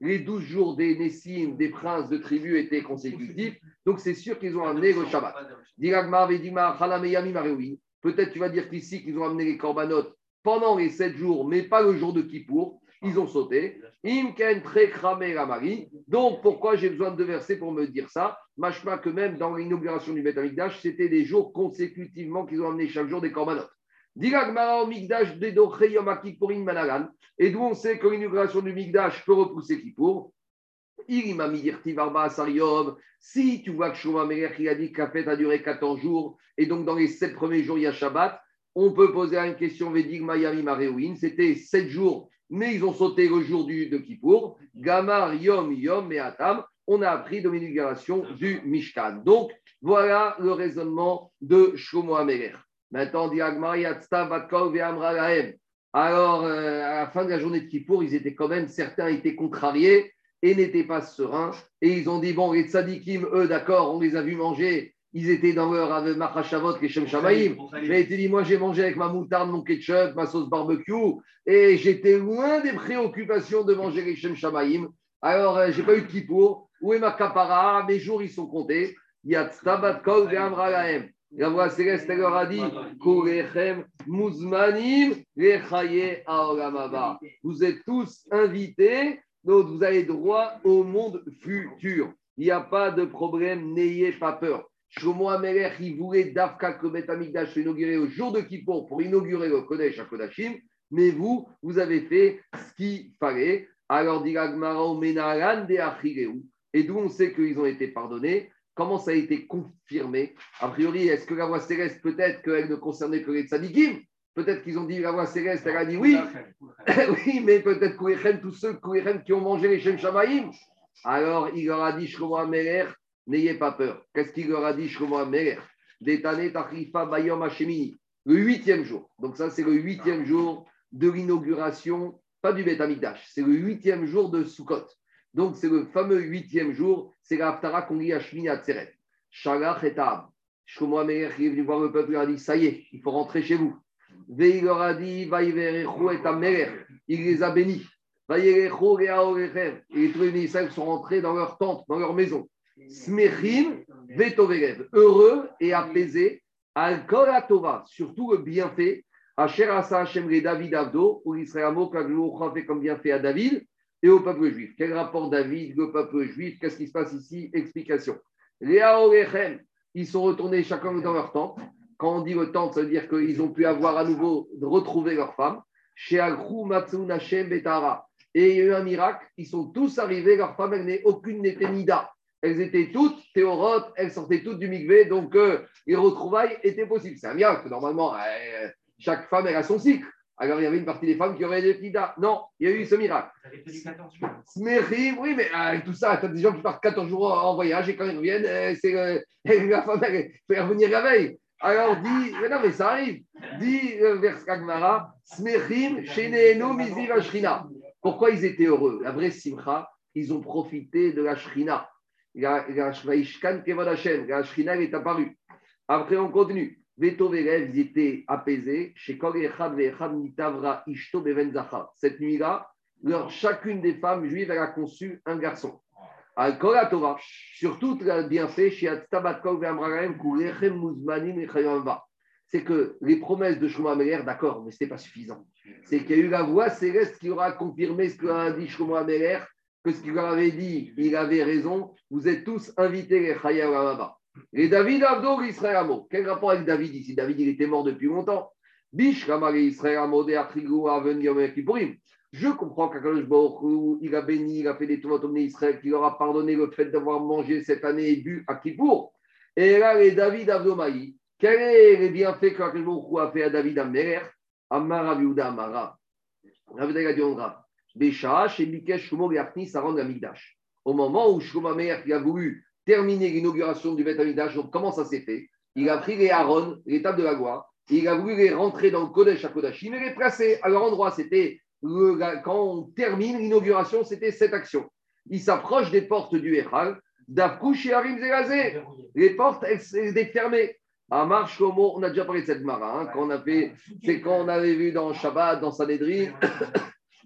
Les douze jours des Nessim, des princes de tribus étaient consécutifs. Donc c'est sûr qu'ils ont amené le Shabbat. Peut-être tu vas dire qu'ici qu'ils ont amené les corbanotes pendant les sept jours, mais pas le jour de Kippour. ils ont sauté. Imken Trekramé Ramari. Donc, pourquoi j'ai besoin de verser pour me dire ça? Machma que même dans l'inauguration du Beth Amikdash, c'était des jours consécutivement qu'ils ont amené chaque jour des corbanotes. Et d'où on sait que l'inauguration du Mikdash peut repousser Kippour. Si tu vois que Shlomo Améler il a dit que la fête a duré quatorze jours, et donc dans les sept premiers jours, il y a Shabbat, on peut poser une question, c'était sept jours, mais ils ont sauté le jour du, de Kippour. Gamar Yom Yom et Atam, on a appris de l'inauguration du Mishkan. Donc voilà le raisonnement de Shlomo Améler. Maintenant, dit Agmar, alors, euh, à la fin de la journée de Kippour, ils étaient quand même, certains étaient contrariés et n'étaient pas sereins. Et ils ont dit, bon, les tzadikim, eux, d'accord, on les a vus manger. Ils étaient dans leur avec Machashavot, Keshem Shamaïm. Mais tu dis, moi, j'ai mangé avec ma moutarde, mon ketchup, ma sauce barbecue. Et j'étais loin des préoccupations de manger Keshem Shamaïm. Alors, euh, j'ai pas eu de Kippour. Où est ma kapara? Mes jours, ils sont comptés. Yatstabat Kol ve'amralahem. La voix céleste leur a dit vous êtes tous invités, donc vous avez droit au monde futur. Il n'y a pas de problème, n'ayez pas peur. Shlomo Améler, il voulait d'Afka que Beth Amikdash soit inauguré au jour de Kippour pour inaugurer le Kodesh HaKodashim, mais vous, vous avez fait ce qu'il fallait. Alors, dit l'Agmara au Menaran de Achireu, et d'où on sait qu'ils ont été pardonnés. Comment ça a été confirmé? A priori, est-ce que la voix céleste, peut-être qu'elle ne concernait que les tzadikim? Peut-être qu'ils ont dit la voix céleste, elle a dit oui. Oui, mais peut-être Kouéchen, tous ceux Kouéchen qui ont mangé les Shem Shamaïm. Alors, il leur a dit, Shlomo Améler, n'ayez pas peur. Qu'est-ce qu'il leur a dit, Shlomo Améler? Détané Tarifa Bayom Hashemini, le huitième jour. Donc ça, c'est le huitième jour de l'inauguration, pas du Beth Amikdash, c'est le huitième jour de Sukkot. Donc, c'est le fameux huitième jour, c'est la haftara qu'on lit à Shmini Atzeret. Shalach et Taab. Shlomo Améler est venu voir le peuple, il a dit ça y est, il faut rentrer chez vous. Il leur a dit Vaïverechu et Améler. Il les a bénis. Vaïverechu et Aorechem. Et tous les Israéliens sont rentrés dans leur tente, dans leur maison. Smechim Vetoverev. Heureux et apaisés. Alkol Atova. Surtout le bienfait. Asher Asa Hashem le David Avdo. Où Israël Amo, Kagloucha fait comme bienfait à David. Et au peuple juif. Quel rapport David, le peuple juif? Qu'est-ce qui se passe ici? Explication. Ils sont retournés chacun dans leur tente. Quand on dit le tente, ça veut dire qu'ils ont pu avoir à nouveau retrouvé leur femme. Et il y a eu un miracle. Ils sont tous arrivés. Leur femme, elle, aucune n'était nida. Elles étaient toutes théorotes. Elles sortaient toutes du mikvé. Donc, euh, les retrouvailles étaient possibles. C'est un miracle. Normalement, euh, chaque femme, elle a son cycle. Alors, il y avait une partie des femmes qui auraient des pnidas. Non, il y a eu ce miracle. Ça avait fait quatorze jours. Smeri, oui, mais avec tout ça, tu as des gens qui partent quatorze jours en voyage et quand ils reviennent, c'est le, la femme, elle fait revenir la veille. Alors, dit, mais non, mais ça arrive. Dit le vers Kagmara, Smerim, Sheneeno, Miziv, Ashrina. Pourquoi ils étaient heureux? La vraie simcha, ils ont profité de la Shrina. La Shvaishkan Kevod Hashem, la Shrina, elle est apparue. Après, on continue. Vétovérev, ils étaient apaisés. Cette nuit-là, leur, chacune des femmes juives, elle a conçu un garçon. Al-Kol HaTorah, sur tout le bienfait, c'est que les promesses de Shlomo Améler, d'accord, mais ce n'était pas suffisant. C'est qu'il y a eu la voix céleste qui aura confirmé ce que a dit Shlomo Améler, que ce qu'il avait dit, il avait raison. Vous êtes tous invités, les Chayav Ramaba. Et David Avdor Israël Amo. Quel rapport avec David ici? David, il était mort depuis longtemps. Bish Ramari Israël Amo de Atrigo Aven Yom Kippourim. Je comprends qu'Akadosh Baruch Hu, il a béni, il a fait des tomates omné Israël, qu'il leur a pardonné le fait d'avoir mangé cette année et bu à Kippour. Et là, les David Avdomaï. Quel est le bienfait qu'Akadosh Baruch Hu a fait à David Améler? Amara Viuda Amara. Ravid Agadiondra. Bécha, chez Mikesh Shlomo Yarni, Sarang Amigdash. Au moment où Shlomo Améler qui a voulu terminé l'inauguration du Beth Amikdash, donc comment ça s'est fait? Il a pris les Aaron, les tables de la gloire, et il a voulu les rentrer dans le Kodesh HaKodashim et les placer à leur endroit. C'était le, quand on termine l'inauguration, c'était cette action. Il s'approche des portes du Echal, d'Afkouch et Harim Zelazé. Les portes, elles étaient fermées. À Marche, Shlomo, on a déjà parlé de cette mara, hein, quand on a fait, c'est quand on avait vu dans Shabbat, dans Sanhedrin,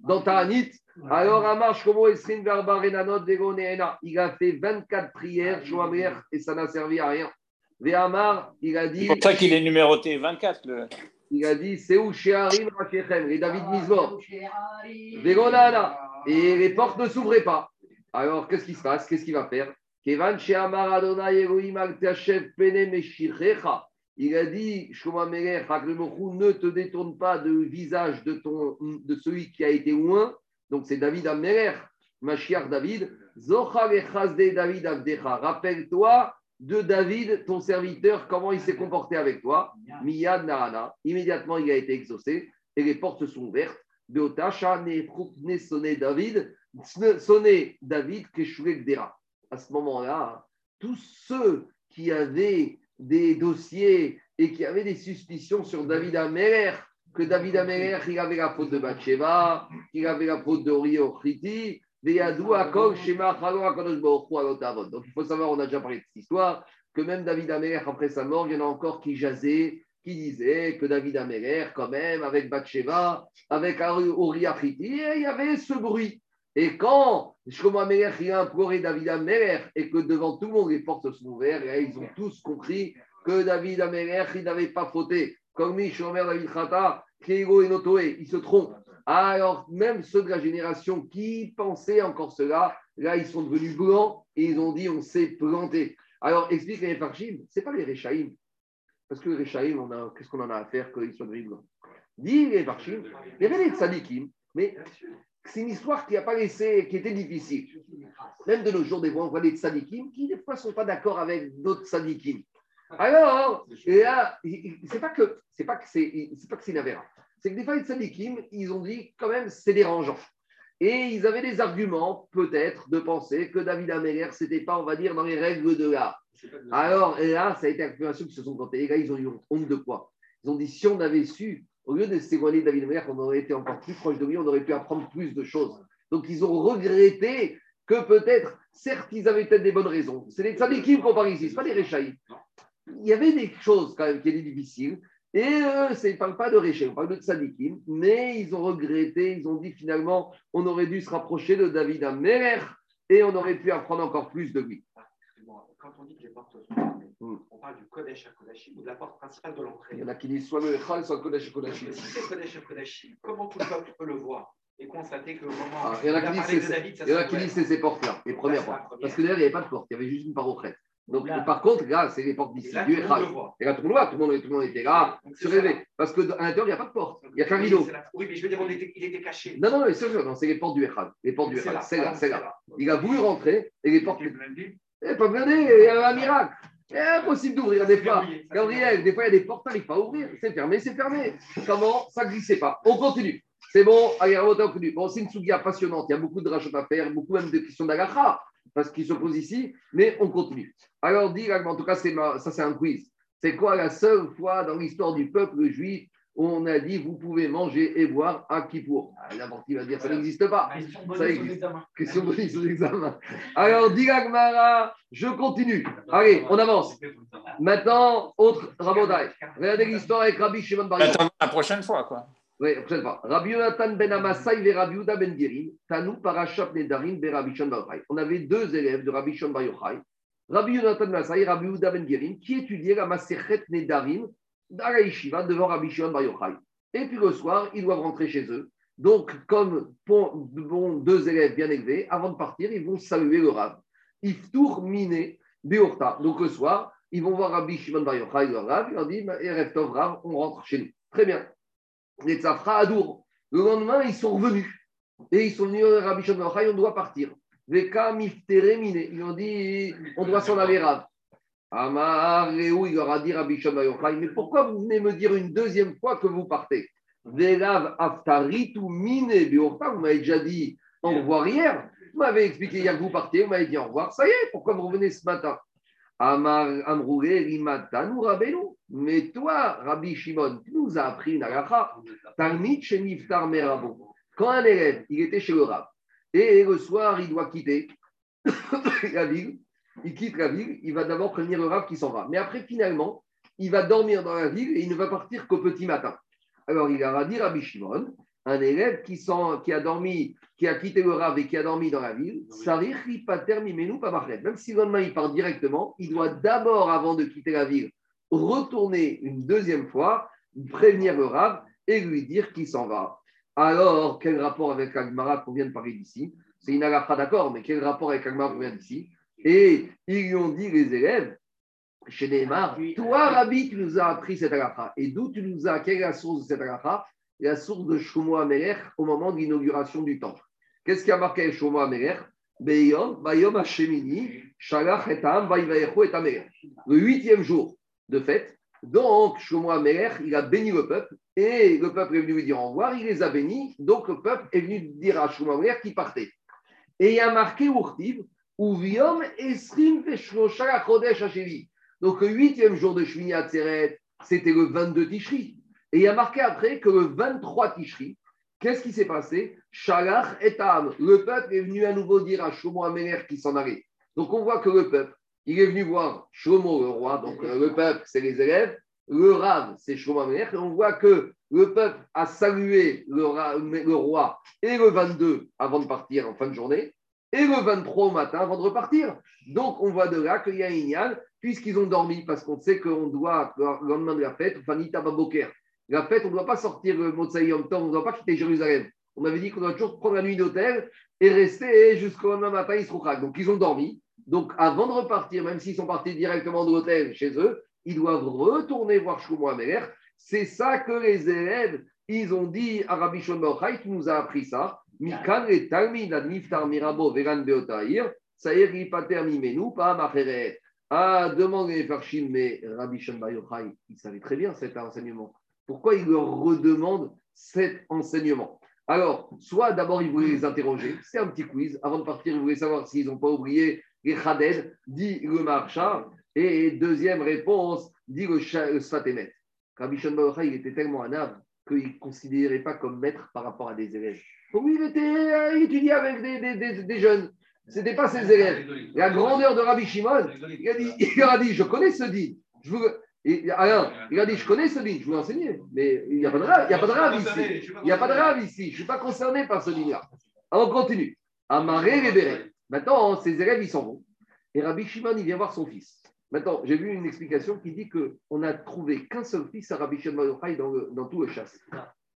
dans Ta'anit. Alors, Amar Shlomo Esrin Verba Renanot Vegoneena, il a fait vingt-quatre prières, Shlomo Améler, et ça n'a servi à rien. Ve Amar, il a dit. C'est pour ça qu'il est numéroté vingt-quatre. Le... Il a dit c'est où Sheharim Rachéchem, les David Mizmor. Et les portes ne s'ouvraient pas. Alors, qu'est-ce qui se passe? Qu'est-ce qu'il va faire? Kevan Shehamar Adonai Elohim Al Tashev Pene Meshirecha. Il a dit, Shlomo Melech, ne te détourne pas du visage de, ton, de celui qui a été loin. Donc c'est David Amelech, Mashiach David. Zocha Lechazde David Avdecha. Rappelle-toi de David, ton serviteur, comment il s'est comporté avec toi. Miyad Narana. Immédiatement, il a été exaucé et les portes sont ouvertes. Beotacha ne sonné David, sonné David Keshurek Dera. À ce moment-là, tous ceux qui avaient des dossiers et qui avaient des suspicions sur David Amelech, que David Amelech, il avait la faute de Batsheva, qu'il avait la faute d'Ori Ochriti, Veyadou Akol, Shema, Chalor, Akadosh Baruch Hu, Alot Avon. Donc il faut savoir, on a déjà parlé de cette histoire, que même David Amelech, après sa mort, il y en a encore qui jasaient, qui disaient que David Amelech, quand même, avec Batsheva, avec Ori Ochriti, il y avait ce bruit. Et quand Shlomo Amelech il a imploré David Amelech et que devant tout le monde les portes sont ouvertes, et ils ont tous compris que David Amelech il n'avait pas fauté. Comme Shomer David Chata, Kégo et Notoé, ils se trompent. Alors même ceux de la génération qui pensaient encore cela, là ils sont devenus blancs et ils ont dit on s'est planté. Alors explique les Farchim, c'est pas les Réchaïm, parce que les Réchaïm, on a qu'est-ce qu'on en a à faire qu'ils soient devenus blancs. Dis les Farchim, il y avait les Tzadikim, mais c'est une histoire qui a pas laissé, qui était difficile. Même de nos jours, des fois, on voit des tzadikim qui, des fois, ne sont pas d'accord avec d'autres tzadikim. Alors, et là, c'est pas que c'est pas que c'est, c'est pas que c'est inavérable. C'est que des fois, les tzadikim, ils ont dit quand même, c'est dérangeant. Et ils avaient des arguments, peut-être, de penser que David Amelech, c'était pas, on va dire, dans les règles de l'art. Alors, et là, ça a été un peu ceux qui se sont comptés. Les gars, ils ont eu honte de quoi? Ils ont dit, si on avait su, au lieu de s'éloigner de David Amelech, on aurait été encore plus proche de lui, on aurait pu apprendre plus de choses. Donc, ils ont regretté que peut-être, certes, ils avaient peut-être des bonnes raisons. C'est les tzadikim qu'on parle ici, ce n'est pas les réchaïs. Il y avait des choses quand même qui étaient difficiles. Et eux, ils ne parlent pas de réchaïs, on parle de tzadikim. Mais ils ont regretté, ils ont dit finalement, on aurait dû se rapprocher de David Amelech et on aurait pu apprendre encore plus de lui. Quand on dit que les portes sont ouvertes, on parle du Kodesh HaKodashim ou de la porte principale de l'entrée. Il y en a qui disent soit le Echal, soit le Kodesh HaKodashim. Si c'est le Kodesh HaKodashim, comment tout le peuple peut le voir et constater que au moment où ah, il y en a qui disent que c'est ces portes-là, les premières portes. Première. Parce que derrière, il n'y avait pas de porte, il y avait juste une parochette. Donc, là, par contre, là, c'est les portes d'ici, du Echal. Et là, tout le monde, tout le monde, tout le monde était là, se rêvait. Parce qu'à l'intérieur, il n'y a pas de porte, il n'y a qu'un rideau. Oui, mais je veux dire, on était, il était caché. Non, non, c'est sûr, c'est les portes du Echal. Les portes du Echal, c'est là, c'est là. Il a voulu rentrer et les portes. Eh, pas blindé, il y a un miracle. C'est impossible d'ouvrir des fois. Gabriel, des fois, il y a des portes, il n'arrive pas à ouvrir. C'est fermé, c'est fermé. Comment? Ça ne glissait pas. On continue. C'est bon, allez, on continue. Bon, c'est une soubia passionnante. Il y a beaucoup de rachats à faire, beaucoup même de questions d'agacha, parce qu'ils se posent ici, mais on continue. Alors, dit, en tout cas, c'est ma... ça, c'est un quiz. C'est quoi la seule fois dans l'histoire du peuple juif où on a dit, vous pouvez manger et boire à Kippour? Ah, n'importe qui va dire, ça n'existe pas. Ça existe. Question bonus sur l'examen. Alors, Dilagmara, je continue. Allez, on avance. Maintenant, autre Rabodaï. Regardez l'histoire avec Rabbi Shimon Bar Yochai. La prochaine fois, quoi. Oui, la prochaine fois. Rabbi Yonatan ben Amasai et Rabbi Yehuda ben Girin, Tanou Parashat Nedarim et Rabbi Shimon Bar Yochai. On avait deux élèves de Rabbi Shimon Bar Yochai, Rabbi Yonatan ben Amasai et Rabbi Yehuda ben Girin, qui étudiaient la Masechet Nedarim à la yeshiva devant Rabbi Shimon Bar Yochai. Et puis le soir, ils doivent rentrer chez eux. Donc, comme bon, bon, deux élèves bien élevés, avant de partir, ils vont saluer le Rav. Iftour miné beorta. Donc le soir, ils vont voir Rabbi Shimon Bar Yochai, le Rav, ils leur disent Erev Tov Rav, on rentre chez nous. Très bien. Les Tzafra Adour. Le lendemain, ils sont revenus. Et ils sont venus à Rabbi Shimon Bar Yochai, on doit partir. Veka miftere miné. Ils ont dit on doit s'en aller, Rav. Amar Réou, il leur a dit Rabbi Shimon Bar Yochai, mais pourquoi vous venez me dire une deuxième fois que vous partez? Vélav Aftaritu Mine Biorta, vous m'avez déjà dit au revoir hier, vous m'avez expliqué hier que vous partiez, vous m'avez dit au revoir, ça y est, pourquoi vous revenez ce matin? Amar Amroulé Rimatanu Rabenu, mais toi, Rabbi Shimon, tu nous as appris une halacha, Talmid Sheniftar Merabo. Quand un élève, il était chez le Rav, et le soir, il doit quitter la ville. Il quitte la ville, il va d'abord prévenir le Rav qui s'en va. Mais après, finalement, il va dormir dans la ville et il ne va partir qu'au petit matin. Alors, il a dit Rabbi Shimon, un élève qui, sent, qui a dormi, qui a quitté le Rav et qui a dormi dans la ville, même si le lendemain, il part directement, il doit d'abord, avant de quitter la ville, retourner une deuxième fois prévenir le Rav et lui dire qu'il s'en va. Alors, quel rapport avec l'Agmara qu'on vient de parler d'ici? C'est une halakha, d'accord, mais quel rapport avec l'Agmara qu'on vient d'ici? Et ils lui ont dit, les élèves, chez Neymar, toi, Rabbi, tu nous as appris cette halakha. Et d'où tu nous as, quelle est la source de cette halakha? La source de Shlomo HaMelech au moment de l'inauguration du temple. Qu'est-ce qui a marqué Shlomo HaMelech? Le huitième jour de fête, donc Shlomo HaMelech, il a béni le peuple et le peuple est venu lui dire au revoir, il les a bénis, donc le peuple est venu dire à Shlomo HaMelech qu'il partait. Et il y a marqué Urtiv, Uviom Esrim Veshlocha Lachodesh Hashevi. Donc le huitième jour de Shmini Atzeret, c'était le vingt-deux Tishri. Et il y a marqué après que le vingt-trois Tishri, qu'est-ce qui s'est passé? Shalach et Tam. Le peuple est venu à nouveau dire à Shlomo HaMelech qu'il s'en allait. Donc on voit que le peuple, il est venu voir Shlomo le roi, donc le peuple c'est les élèves, le Rav c'est Shlomo HaMelech, et on voit que le peuple a salué le, ra, le roi et le vingt-deux avant de partir en fin de journée, et le vingt-trois au matin avant de repartir. Donc on voit de là qu'il y a un ignal, puisqu'ils ont dormi, parce qu'on sait qu'on doit, le lendemain de la fête, enfin Nita Baboker, la fête, on ne doit pas sortir le Motsai Yom Tov, on ne doit pas quitter Jérusalem. On avait dit qu'on doit toujours prendre la nuit d'hôtel et rester jusqu'au lendemain matin, ils se roucraquent. Donc, ils ont dormi. Donc, avant de repartir, même s'ils sont partis directement de l'hôtel chez eux, ils doivent retourner voir Shlomo HaMelech. C'est ça que les élèves, ils ont dit à Rabbi Shlomo Yochai, qui nous a appris ça. Mikan le Talmid adniftar mirabo vegan beotahir, saïr ipater mimenu pa macheret. Ah, demandez Farshim, mais Rabbi Shlomo Yochai, il savait très bien cet enseignement. Pourquoi il leur redemande cet enseignement? Alors, soit d'abord, il voulait les interroger. C'est un petit quiz. Avant de partir, il voulait savoir s'ils n'ont pas oublié les Chaded, dit le Maharsha. Et deuxième réponse, dit le Sfat Emet. Rabbi Shlomo Yochai, il était tellement anav qu'il ne considérait pas comme maître par rapport à des élèves. Donc, il était étudié avec des, des, des, des jeunes. Ce n'était pas ses élèves. La grandeur de Rabbi Shimon, il, a dit, il leur a dit, je connais ce dit. Je vous... Et, alors, il a dit, je connais ce ligne, je vous l'enseignais, mais il n'y a pas de rave ici. Il n'y a pas de rave ici. Je ne suis pas concerné par ce ligne-là. Alors, on continue. Amaré les bérets. Maintenant, ses élèves, ils s'en vont. Et Rabbi Shimon, il vient voir son fils. Maintenant, j'ai vu une explication qui dit qu'on n'a trouvé qu'un seul fils à Rabbi Shimon Yochai dans, dans tout le chasse.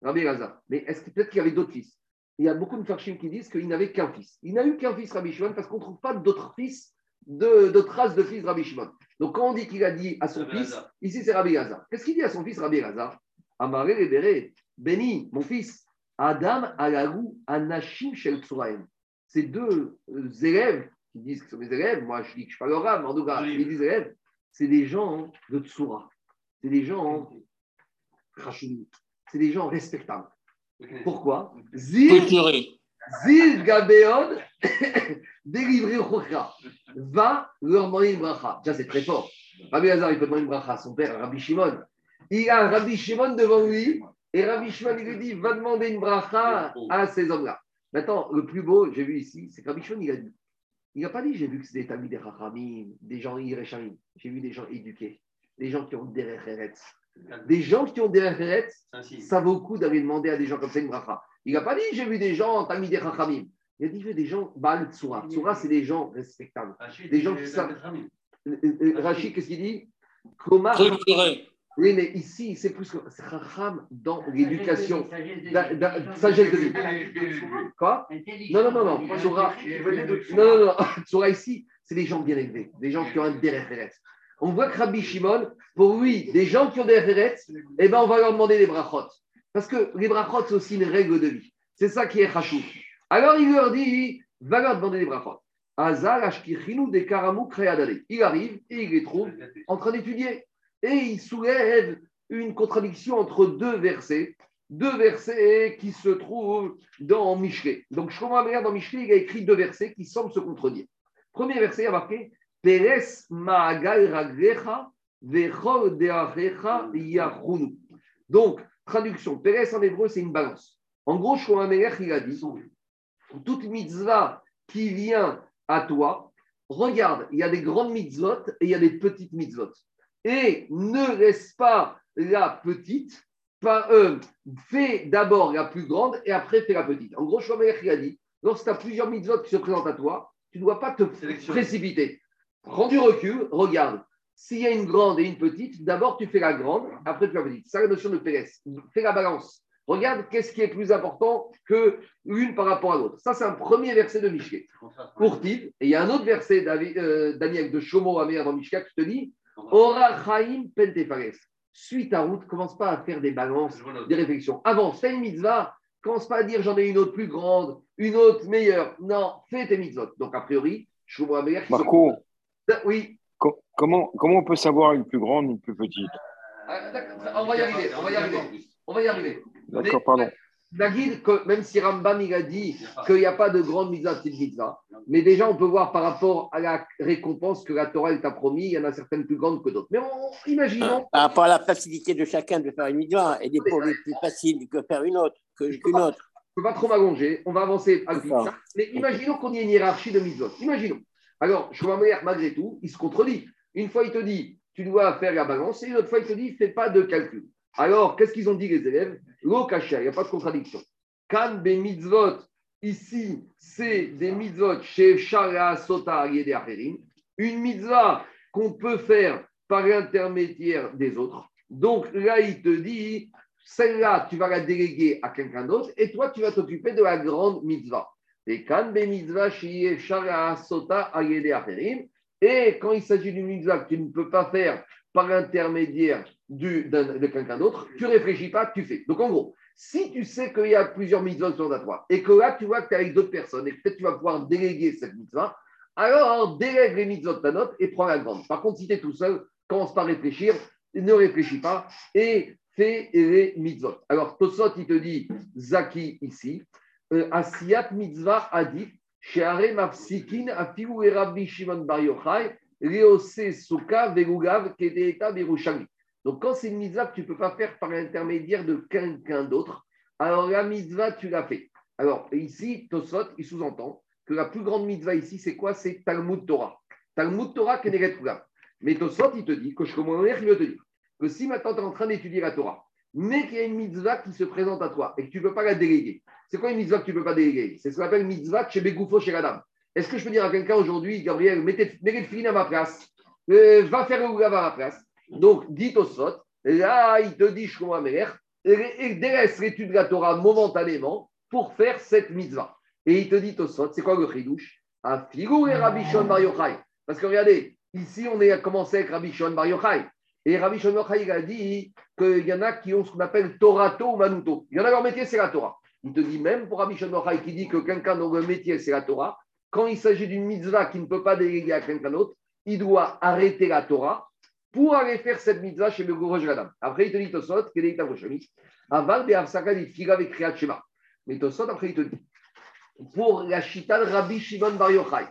Rabbi Elazar. Mais est-ce que peut-être qu'il y avait d'autres fils? Il y a beaucoup de farshim qui disent qu'il n'avait qu'un fils. Il n'a eu qu'un fils, Rabbi Shimon, parce qu'on ne trouve pas d'autres fils, de, de traces de fils de Rabbi Shimon. Donc, quand on dit qu'il a dit à son Rabbi fils, Hazard. Ici c'est Rabbi Elazar. Qu'est-ce qu'il dit à son fils Rabbi Elazar? Amaré le béré, béni, mon fils, Adam alagou anashim shel Tsuraim. Ces deux élèves qui disent qu'ils sont des élèves, moi je dis que je ne suis pas leur âme, en tout cas, ils disent élèves, c'est des gens de Tsura. C'est des gens rachouni. C'est des gens respectables. Pourquoi? Zil, Zil Gabeon, délivré au Chokra. Va leur demander une bracha. Ça, c'est très fort. Rabbi Elazar, il peut demander une bracha à son père, Rabbi Shimon. Il a Rabbi Shimon devant lui, et Rabbi Shimon, il lui dit, va demander une bracha à ces hommes-là. Maintenant, le plus beau, j'ai vu ici, c'est que Rabbi Shimon, il a dit. Il n'a pas dit, j'ai vu que c'était des tamis des Chachamim, des gens Iréchamim. J'ai vu des gens éduqués, des gens qui ont des réhérettes. Des gens qui ont des réhérettes, ça vaut le coup d'aller demander à des gens comme ça une bracha. Il n'a pas dit, j'ai vu des gens tamis des Chachamim. Il a dit, je veux des gens Baal Tsura. Tsura, c'est des gens respectables. Rachid, des gens qui savent. Rachid, qu'est-ce qu'il dit? Komar. Oui, mais ici, c'est plus que Racham dans l'éducation. Sagesse de vie. Quoi? Non, non, non, non. Tsura. Non, non, non. Tsura ici, c'est des gens bien élevés, des gens qui ont un déréférence. On voit que Rabbi Shimon, pour lui, des gens qui ont des références, eh ben, on va leur demander des brachot. Parce que les brachot, c'est aussi une règle de vie. C'est ça qui est Rachou. Alors il leur dit, va leur demander des brachot. Il arrive et il les trouve en train d'étudier. Et il soulève une contradiction entre deux versets, deux versets qui se trouvent dans Michelet. Donc Shlomo HaMelech dans Michelet, il a écrit deux versets qui semblent se contredire. Premier verset, il y a marqué Peres ma'agal raglecha vechol de'achecha yachunu. Donc, traduction, Peres en hébreu, c'est une balance. En gros, Shlomo HaMelech, il a dit. Toute mitzvah qui vient à toi, regarde, il y a des grandes mitzvot et il y a des petites mitzvot. Et ne laisse pas la petite, pas, euh, fais d'abord la plus grande et après fais la petite. En gros, Shlomo HaMelech a dit, lorsque tu as plusieurs mitzvot qui se présentent à toi, tu ne dois pas te précipiter. Prends du recul, regarde. S'il y a une grande et une petite, d'abord tu fais la grande, après tu fais la petite. C'est la notion de Pérès. Fais la balance. Regarde qu'est-ce qui est plus important que l'une par rapport à l'autre. Ça, c'est un premier verset de Mishké. Courtive. Et il y a un autre verset, Daniel, de Shomo Amer dans Mishké, qui te dit Ora Chaim Pentefares. Suis ta route, commence pas à faire des balances, des réflexions. Avance, fais une mitzvah, commence pas à dire j'en ai une autre plus grande, une autre meilleure. Non, fais tes mitzvot. Donc, a priori, Shomo Amer. Marco. Sont... Oui. Comment, comment on peut savoir une plus grande ou une plus petite ? On va y arriver, on va y arriver. On va y arriver. D'accord, pardon. La guide, même si Rambam il a dit qu'il n'y a pas de grande mitzvah, petite mitzvah, mais déjà on peut voir par rapport à la récompense que la Torah t'a promis, il y en a certaines plus grandes que d'autres. Mais on, imaginons. Par rapport à la facilité de chacun de faire une mitzvah, elle est pour lui plus facile que faire une autre, que, qu'une pas, autre. Je ne peux pas trop m'allonger, on va avancer à vite. Mais imaginons qu'on ait une hiérarchie de mitzvot. Imaginons. Alors, Shlomo malgré tout, il se contredit. Une fois, il te dit, tu dois faire la balance, et une autre fois, il te dit, fais pas de calcul. Alors, qu'est-ce qu'ils ont dit, les élèves ? Lo kasher, il n'y a pas de contradiction. Kan be mitzvot, ici, c'est des mitzvot chez Shara Sota Ariede Acherim, une mitzvah qu'on peut faire par l'intermédiaire des autres. Donc là, il te dit, celle-là, tu vas la déléguer à quelqu'un d'autre, et toi, tu vas t'occuper de la grande mitzvah. Et quand il s'agit d'une mitzvah que tu ne peux pas faire par l'intermédiaire du, d'un, de quelqu'un d'autre, tu ne réfléchis pas, tu fais. Donc en gros, si tu sais qu'il y a plusieurs mitzvahs autour de toi et que là tu vois que tu es avec d'autres personnes et que peut-être tu vas pouvoir déléguer cette mitzvah, alors délègue les mitzvahs de ta note et prends la grande. Par contre, si tu es tout seul, commence par réfléchir, ne réfléchis pas et fais les mitzvahs. Alors Tosot, il te dit Zaki ici. Asiyat mitzvah adif, she'are mafsikin afilu Rabbi Shimon Bar Yochai, leose suka velugav kedeita birushalmi. Donc, quand c'est une mitzvah que tu ne peux pas faire par l'intermédiaire de quelqu'un d'autre, alors la mitzvah, tu l'as fait. Alors, ici, Tosot, il sous-entend que la plus grande mitzvah ici, c'est quoi ? C'est Talmud Torah. Talmud Torah, kedeita birugav. Mais Tosot, il te dit, que je commence à te dire, que si maintenant tu es en train d'étudier la Torah, mais qu'il y a une mitzvah qui se présente à toi et que tu ne peux pas la déléguer. C'est quoi une mitzvah que tu ne peux pas déléguer ? C'est ce qu'on appelle mitzvah chez Begoufo, chez la dame. Est-ce que je peux dire à quelqu'un aujourd'hui, Gabriel, mettez le filin à ma place, euh, va faire le oulav à ma place. Donc, dit Tosfot, là, il te dit, Shlomo Amelech, et délaisse l'étude de la Torah momentanément pour faire cette mitzvah. Et il te dit Tosfot, c'est quoi le chidouche ? À Figou et Rabbi Shimon Bar Yochai. Parce que regardez, ici, on est à commencer avec Rabbi Shimon Bar Yochai. Et Rabbi Shimon Bar Yochai a dit qu'il y en a qui ont ce qu'on appelle Torato ou Manuto. Il y en a leur métier, c'est la Torah. Il te dit même pour Rabbi Shimon Bar Yochai qui dit que quelqu'un dont le métier c'est la Torah, quand il s'agit d'une mitzvah qui ne peut pas déléguer à quelqu'un d'autre, il doit arrêter la Torah pour aller faire cette mitzvah chez le Gouroj Gadam. Après il te dit Tosot, quel est l'Itarochami Aval be'avsaka dit figa avec Kriyat Shema. Mais Tosot après il te dit pour la Shita de Rabbi Shimon Bar Yochai,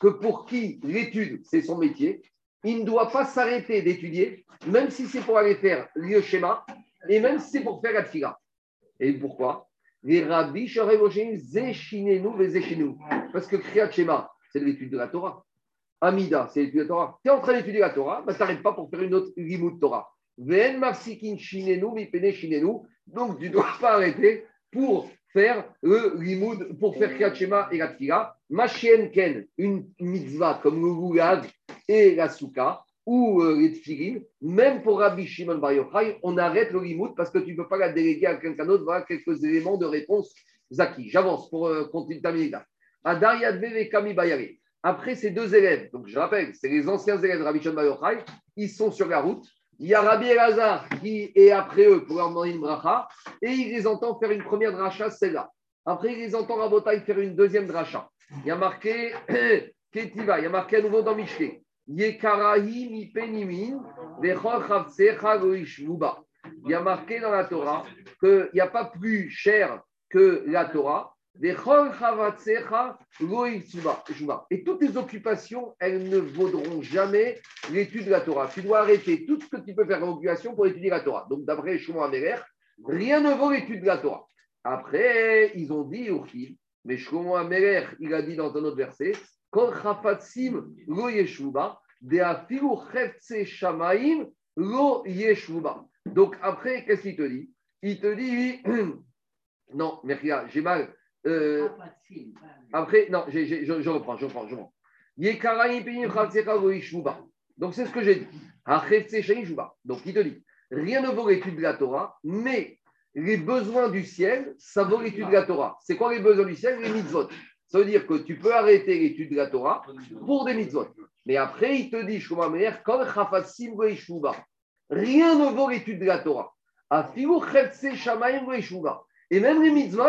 que pour qui l'étude c'est son métier, il ne doit pas s'arrêter d'étudier, même si c'est pour aller faire le schéma et même si c'est pour faire la figa. Et pourquoi? Les rabbis, parce que Kriyat Shema, c'est l'étude de la Torah. Amida, c'est l'étude de la Torah. Tu es en train d'étudier la Torah, bah, tu n'arrêtes pas pour faire une autre Limud Torah. Donc, tu ne dois pas arrêter pour faire le Limud, pour faire Kriyat Shema et la Tfila. Machien Ken, une mitzvah comme le Lulav et la Souka ou euh, les Tfilin, même pour Rabbi Shimon Bar Yochai, on arrête le limoud parce que tu ne peux pas la déléguer à quelqu'un d'autre. Voilà quelques éléments de réponse, Zaki. J'avance pour euh, continuer d'amener là. Après ces deux élèves, donc je rappelle, c'est les anciens élèves de Rabbi Shimon Bar Yochai, ils sont sur la route. Il y a Rabbi Elazar qui est après eux pour leur demander une bracha, et il les entend faire une première dracha, celle-là. Après, il les entend Rabotai faire une deuxième dracha. Il y a marqué Ketiva, il y a marqué à nouveau dans Mishké. Il y a marqué dans la Torah qu'il n'y a pas plus cher que la Torah. Et toutes tes occupations, elles ne vaudront jamais l'étude de la Torah. Tu dois arrêter tout ce que tu peux faire en occupation pour étudier la Torah. Donc, d'après Shlomo Amelech, rien ne vaut l'étude de la Torah. Après, ils ont dit, mais Shlomo Amelech, il a dit dans un autre verset, donc après, qu'est-ce qu'il te dit ? Il te dit, non, mais regarde, j'ai mal. Euh... Après, non, j'ai, j'ai, je, je reprends, je reprends, je reprends. Donc, c'est ce que j'ai dit. Donc, il te dit, rien ne vaut l'étude de la Torah, mais les besoins du ciel, ça vaut l'étude de la Torah. C'est quoi les besoins du ciel? Les mitzvot. Ça veut dire que tu peux arrêter l'étude de la Torah pour des mitzvot. Mais après, il te dit, rien ne vaut l'étude de la Torah. Et même les mitzvot,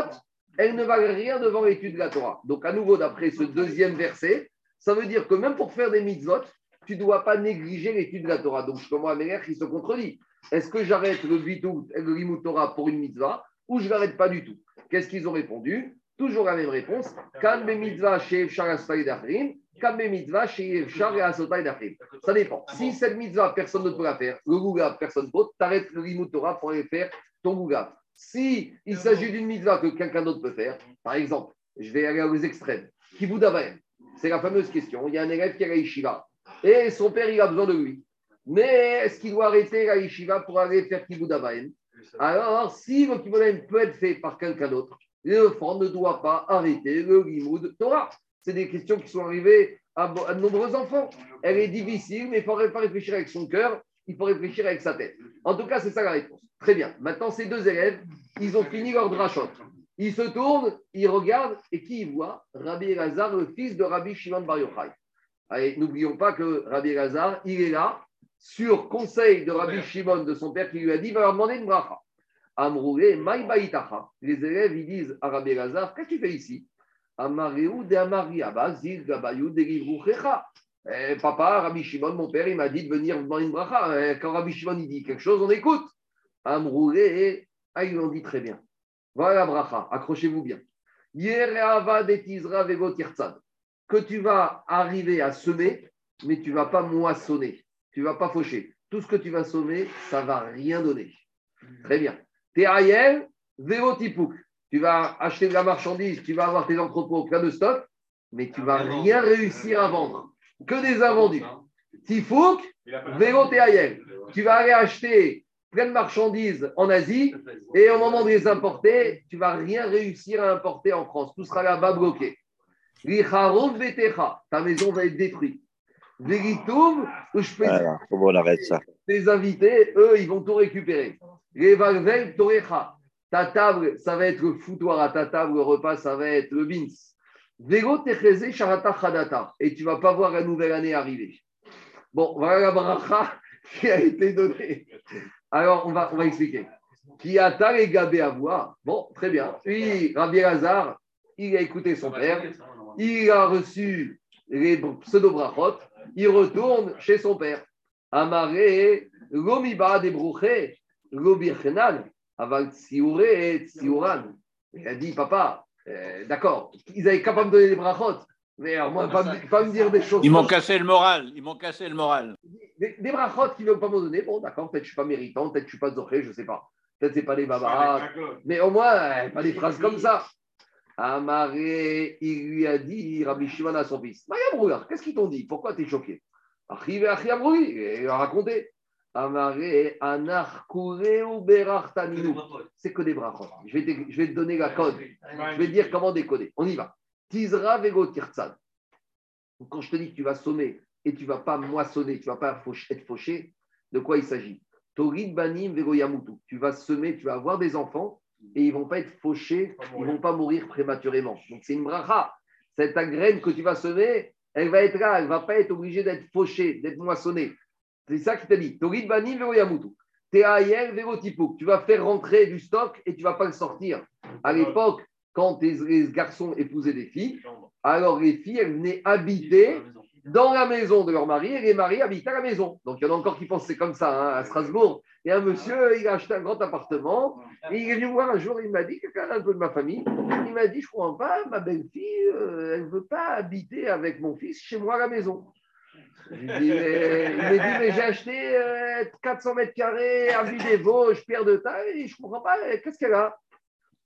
elles ne valent rien devant l'étude de la Torah. Donc, à nouveau, d'après ce deuxième verset, ça veut dire que même pour faire des mitzvot, tu ne dois pas négliger l'étude de la Torah. Donc, Shlomo Améler qui se contredit. Est-ce que j'arrête le bitou, le limud Torah pour une mitzvah ou je ne l'arrête pas du tout? Qu'est-ce qu'ils ont répondu? Toujours la même réponse. Kan be mitzvah she'efshar asotay dachrim, kan be mitzvah she'efshar asotay dachrim. Ça dépend. Si cette mitzvah, personne ne peut la faire, le gougab, personne ne peut, t'arrêtes le limud Torah pour aller faire ton gougab. Si il s'agit d'une mitzvah que quelqu'un d'autre peut faire, par exemple, je vais aller aux extrêmes. Kibud Avayim, c'est la fameuse question. Il y a un élève qui est à Yeshiva. Et son père, il a besoin de lui. Mais est-ce qu'il doit arrêter la yeshiva pour aller faire Kibud Avayim? Alors, si le Kibud Avayim peut être fait par quelqu'un d'autre, l'enfant ne doit pas arrêter le Limud Torah. C'est des questions qui sont arrivées à, à de nombreux enfants. Elle est difficile, mais il ne faudrait pas réfléchir avec son cœur, il faut réfléchir avec sa tête. En tout cas, c'est ça la réponse. Très bien. Maintenant, ces deux élèves, ils ont fini leur drachot. Ils se tournent, ils regardent, et qui y voit? Rabbi Elazar, le fils de Rabbi Shimon Bar Yochai. Allez, n'oublions pas que Rabbi Elazar, il est là, sur conseil de Rabbi Shimon, de son père, qui lui a dit, va leur demander une bracha. Amroulé, maïbaïtacha. Les élèves, ils disent à Rabbi Elazar, qu'est-ce que tu fais ici? Amaréou de Amariaba, zil gabayou de livrouchecha. Papa, Rabbi Shimon, mon père, il m'a dit de venir demander une bracha. Quand Rabbi Shimon, il dit quelque chose, on écoute. Amroulé, ah, ils l'ont dit très bien. Voilà la bracha, accrochez-vous bien. Yerehava detizra vego tirtsad. Que tu vas arriver à semer, mais tu ne vas pas moissonner, tu ne vas pas faucher. Tout ce que tu vas semer, ça ne va rien donner. Très bien. T'es aïel, véotipouk. Tu vas acheter de la marchandise, tu vas avoir tes entrepôts plein de stock, mais tu ne vas rien réussir à vendre. Que des invendus. Tifouk, véoté aïel. Tu vas aller acheter plein de marchandises en Asie et au moment de les importer, tu ne vas rien réussir à importer en France. Tout sera là-bas bloqué. Ta maison va être détruite. Voilà, comment on arrête ça? Tes invités, eux, ils vont tout récupérer. Ta table, ça va être le foutoir. À ta table, le repas, ça va être le bins. Et tu ne vas pas voir la nouvelle année arriver. Bon, voilà la bracha qui a été donnée. Alors, on va, on va expliquer. Qui a ta les gabés à voir? Bon, très bien. Puis, Rabbi Elazar, il a écouté son père. Il a reçu les pseudo-brachot, il retourne chez son père. Amaré, l'omiba débrouché, l'obirchenal, aval tsiure et tsiuran. Il a dit, papa, euh, d'accord, ils avaient qu'à pas me donner les brachot, mais alors moi, pas, pas me dire des choses. Ils m'ont cassé le moral, ils m'ont cassé le moral. Des, des brachot qu'ils ne veulent pas me donner, bon, d'accord, peut-être je ne suis pas méritant, peut-être je ne suis pas zoré, je ne sais pas. Peut-être ce n'est pas des babaras, mais au moins, euh, pas des phrases comme ça. Amaré, il lui a dit, Rabbi Shimon à son fils, qu'est-ce qu'ils t'ont dit? Pourquoi t'es choqué? Arrive à Chiabroui, il leur a raconté. Amaré, Anarkureu Berartaninu. C'est que des brachot. Je vais te, je vais te donner la code. Je vais te dire comment décoder. On y va. Tizra vego tirtsad. Quand je te dis que tu vas sommer et tu ne vas pas moissonner, tu ne vas pas être fauché, de quoi il s'agit? Torid banim vego yamutu. Tu vas semer, tu vas avoir des enfants. Et ils ne vont pas être fauchés, ils ne vont pas mourir prématurément. Donc c'est une bracha. Cette graine que tu vas semer, elle va être là, elle ne va pas être obligée d'être fauchée, d'être moissonnée. C'est ça qui t'a dit. Torid banim vego yamutu. Te'ayel vego tipouk. Tu vas faire rentrer du stock et tu ne vas pas le sortir. À l'époque, quand les garçons épousaient des filles, alors les filles, elles venaient habiter dans la maison de leur mari et les maris habitaient à la maison. Donc il y en a encore qui pensent que c'est comme ça hein, à Strasbourg. Et un monsieur, il a acheté un grand appartement. Et il est venu me voir un jour, il m'a dit, quelqu'un un peu de ma famille, il m'a dit, je ne comprends pas, ma belle-fille, euh, elle ne veut pas habiter avec mon fils chez moi à la maison. Je lui ai dit, mais, il m'a dit, mais j'ai acheté euh, quatre cents mètres carrés, avenue des Vosges, Pierre de Taille, et je ne comprends pas, qu'est-ce qu'elle a?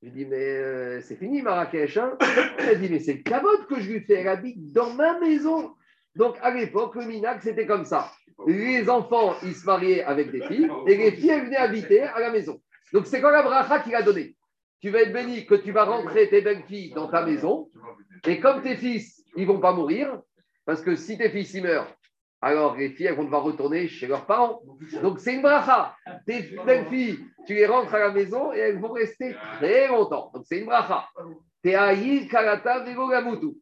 Je lui ai dit, mais euh, c'est fini Marrakech. Hein? Il m'a dit, mais c'est le cabot que je lui fais, elle habite dans ma maison. Donc, à l'époque, le Minac, c'était comme ça. Les enfants, ils se mariaient avec des filles et les filles, elles venaient habiter à la maison. Donc, c'est quand la bracha qu'il a donné. Tu vas être béni que tu vas rentrer tes belles filles dans ta maison et comme tes fils, ils ne vont pas mourir parce que si tes fils, ils meurent, alors les filles elles vont devoir retourner chez leurs parents. Donc c'est une bracha. Tes belles filles, tu les rentres à la maison et elles vont rester très longtemps. Donc c'est une bracha. Te'ayi karata vego gamutu.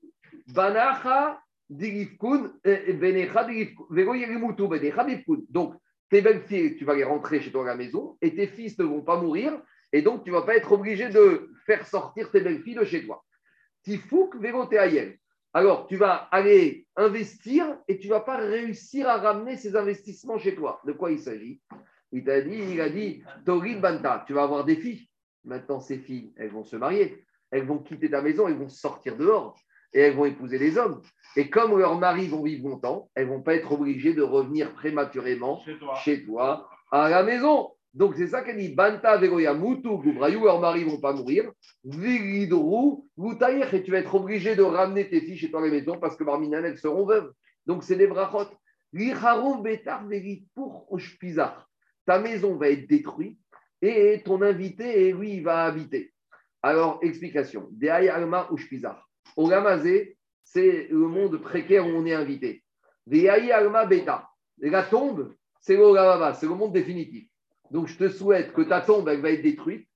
Banacha digifkun benecha digifkun vego yerimutu benecha digifkun. Donc tes belles filles, tu vas les rentrer chez toi à la maison et tes fils ne vont pas mourir et donc tu ne vas pas être obligé de faire sortir tes belles filles de chez toi. Tifouk vego te'ayel. Alors, tu vas aller investir et tu ne vas pas réussir à ramener ces investissements chez toi. De quoi il s'agit? Il t'a dit, il a dit, Toril Banta, tu vas avoir des filles. Maintenant, ces filles, elles vont se marier. Elles vont quitter ta maison, elles vont sortir dehors et elles vont épouser les hommes. Et comme leurs maris vont vivre longtemps, elles ne vont pas être obligées de revenir prématurément chez toi, chez toi à la maison. Donc, c'est ça qu'elle dit. Banta, Vegoya, Moutou, Goubrayou, leurs maris ne vont pas mourir. Vigidrou, Goutaïr, et tu vas être obligé de ramener tes filles chez toi à la maison parce que Barminan, elles seront veuves. Donc, c'est des brachotes. L'Icharon, Bétar, Vegit, pour Oshpizar. Ta maison va être détruite et ton invité, et lui, il va habiter. Alors, explication. Dehaï Alma, Oshpizar. Olamazé, c'est le monde précaire où on est invité. Dehaï Alma, Bétar. La tombe, c'est l'Olamava, c'est le monde définitif. Donc, je te souhaite que ta tombe, elle va être détruite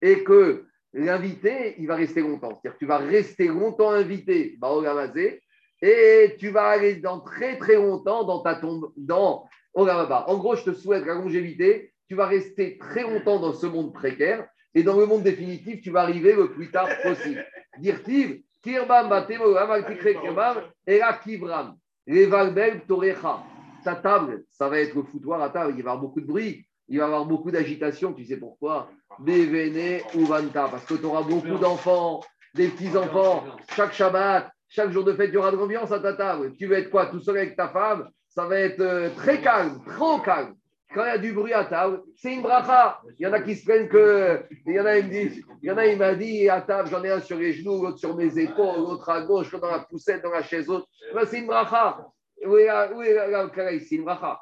et que l'invité, il va rester longtemps. C'est-à-dire que tu vas rester longtemps invité, Baolamazé, et tu vas aller dans très, très longtemps dans ta tombe, dans Olamaba. En gros, je te souhaite la longévité. Tu vas rester très longtemps dans ce monde précaire et dans le monde définitif, tu vas arriver le plus tard possible. Dirtiv, Kirbam, Batem, Olamal, Tikre, Kirbam, Ela, Kivram, Levalbel, Torecha. Ta table, ça va être le foutoir à table. Il va y avoir beaucoup de bruit. Il va y avoir beaucoup d'agitation, tu sais pourquoi? Bévéné ou Vanta, parce que tu auras beaucoup d'enfants, des petits-enfants, chaque Shabbat, chaque jour de fête, il y aura de l'ambiance à ta table. Tu vas être quoi? Tout seul avec ta femme, ça va être très calme, trop calme. Quand il y a du bruit à table, c'est une bracha. Il y en a qui se plaignent que. Il y en a, il me dit, il y en a, il m'a dit, à table, j'en ai un sur les genoux, l'autre sur mes épaules, l'autre à gauche, l'autre dans la poussette, dans la chaise haute. Là, c'est une bracha. Où est la Karaï? C'est une bracha.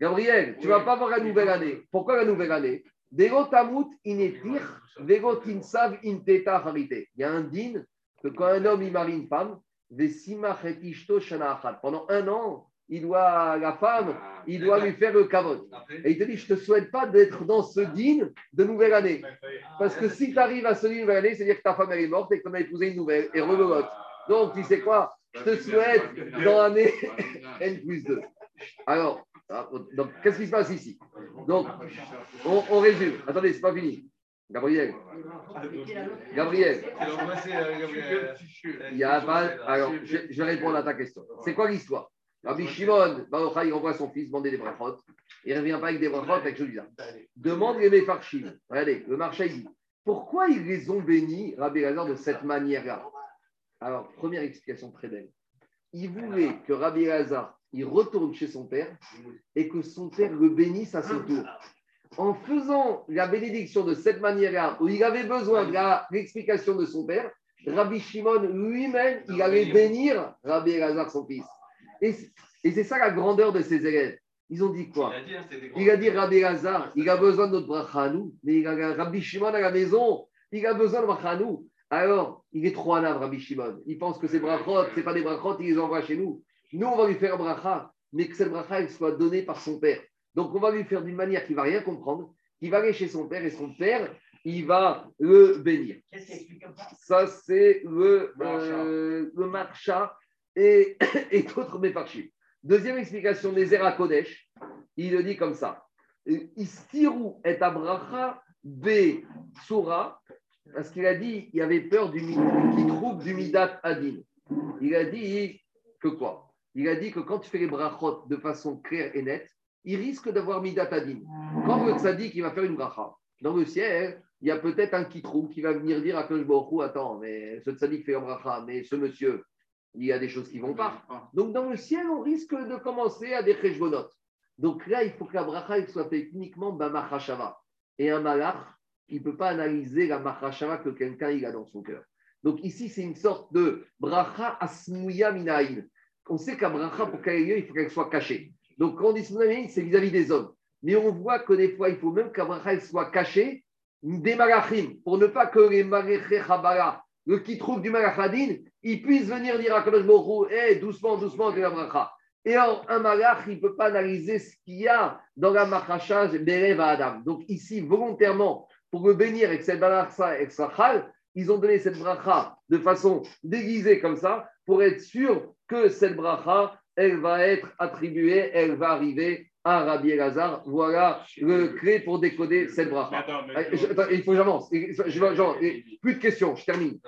Gabriel, tu ne vas pas voir la nouvelle année. Pourquoi la nouvelle année? Il y a un din que quand un homme il marie une femme, pendant un an, il doit, la femme, il doit lui faire le kavod. Et il te dit, je ne te souhaite pas d'être dans ce din de nouvelle année. Parce que si tu arrives à ce din de nouvelle année, c'est-à-dire que ta femme elle est morte et que tu as épousé une nouvelle et rebelote. Donc, tu sais quoi? Je te souhaite dans l'année N plus deux. Alors, donc, qu'est-ce qui se passe ici? Donc, on, on résume. Attendez, c'est pas fini. Gabriel. Gabriel. Il y a pas... Alors, je, je vais répondre à ta question. C'est quoi l'histoire? Rabbi Shimon, Baruchai, il envoie son fils demander des brachotes. Il ne revient pas avec des brachotes, avec celui-là. Demande les Mefarchim. Regardez, le marché dit. Pourquoi ils les ont bénis, Rabbi Lazar, de cette manière-là? Alors, première explication très belle. Il voulait que Rabbi Elazar, il retourne chez son père et que son père le bénisse à son tour. En faisant la bénédiction de cette manière-là, où il avait besoin de la, l'explication de son père, Rabbi Shimon lui-même, il allait bénir Rabbi Elazar, son fils. Et, et c'est ça la grandeur de ses élèves. Ils ont dit quoi? Il a dit, Rabbi Elazar, il a besoin de notre bracha à nous, mais il a, Rabbi Shimon à la maison, il a besoin de bracha à nous. Alors, il est trop anav, Rabbi Shimon. Il pense que ces brachot, ce n'est pas des brachot, il les envoie chez nous. Nous, on va lui faire bracha, mais que cette bracha, elle soit donnée par son père. Donc, on va lui faire d'une manière qu'il ne va rien comprendre, qu'il va aller chez son père, et son père, il va le bénir. Qu'est-ce qu'il explique comme ça ? Ça, c'est le, euh, le marcha et, et d'autres méfarchim. Deuxième explication, Nézer à Kodesh, il le dit comme ça. Istirou et abracha be tsura. Parce qu'il a dit, il avait peur du qui trouve du midat adin. Il a dit que quoi? Il a dit que quand tu fais les brachot de façon claire et nette, il risque d'avoir midat adin. Quand le tzaddik il va faire une bracha, dans le ciel, il y a peut-être un kitrou qui va venir dire à Kodesh Baruch Hu, attends, mais ce tzaddik fait une bracha, mais ce monsieur, il y a des choses qui ne vont pas. Donc dans le ciel, on risque de commencer à des cheshbonot. Donc là, il faut que la bracha elle soit faite uniquement b'machashava. Et un malach, il ne peut pas analyser la machashava que quelqu'un il a dans son cœur. Donc ici, c'est une sorte de bracha asmouya minaïn. On sait qu'à bracha, pour qu'elle ait lieu, il faut qu'elle soit cachée. Donc quand on dit asmouya minaïn, c'est vis-à-vis des hommes. Mais on voit que des fois, il faut même qu'à bracha soit cachée des malachim, pour ne pas que les malachim habala, le qui trouve du malachadin, il puisse venir dire à Kadosh Baruch Hu, hey, doucement, doucement, de la bracha. Et or, un malach, il ne peut pas analyser ce qu'il y a dans la machachage Berev à Adam. Donc ici, volontairement, pour le bénir avec cette balaksa et sa chal, ils ont donné cette bracha de façon déguisée comme ça, pour être sûr que cette bracha, elle va être attribuée, elle va arriver à Rabbi Elazar. Voilà le clé pour décoder cette bracha. Il faut que j'avance. Plus de questions, je termine.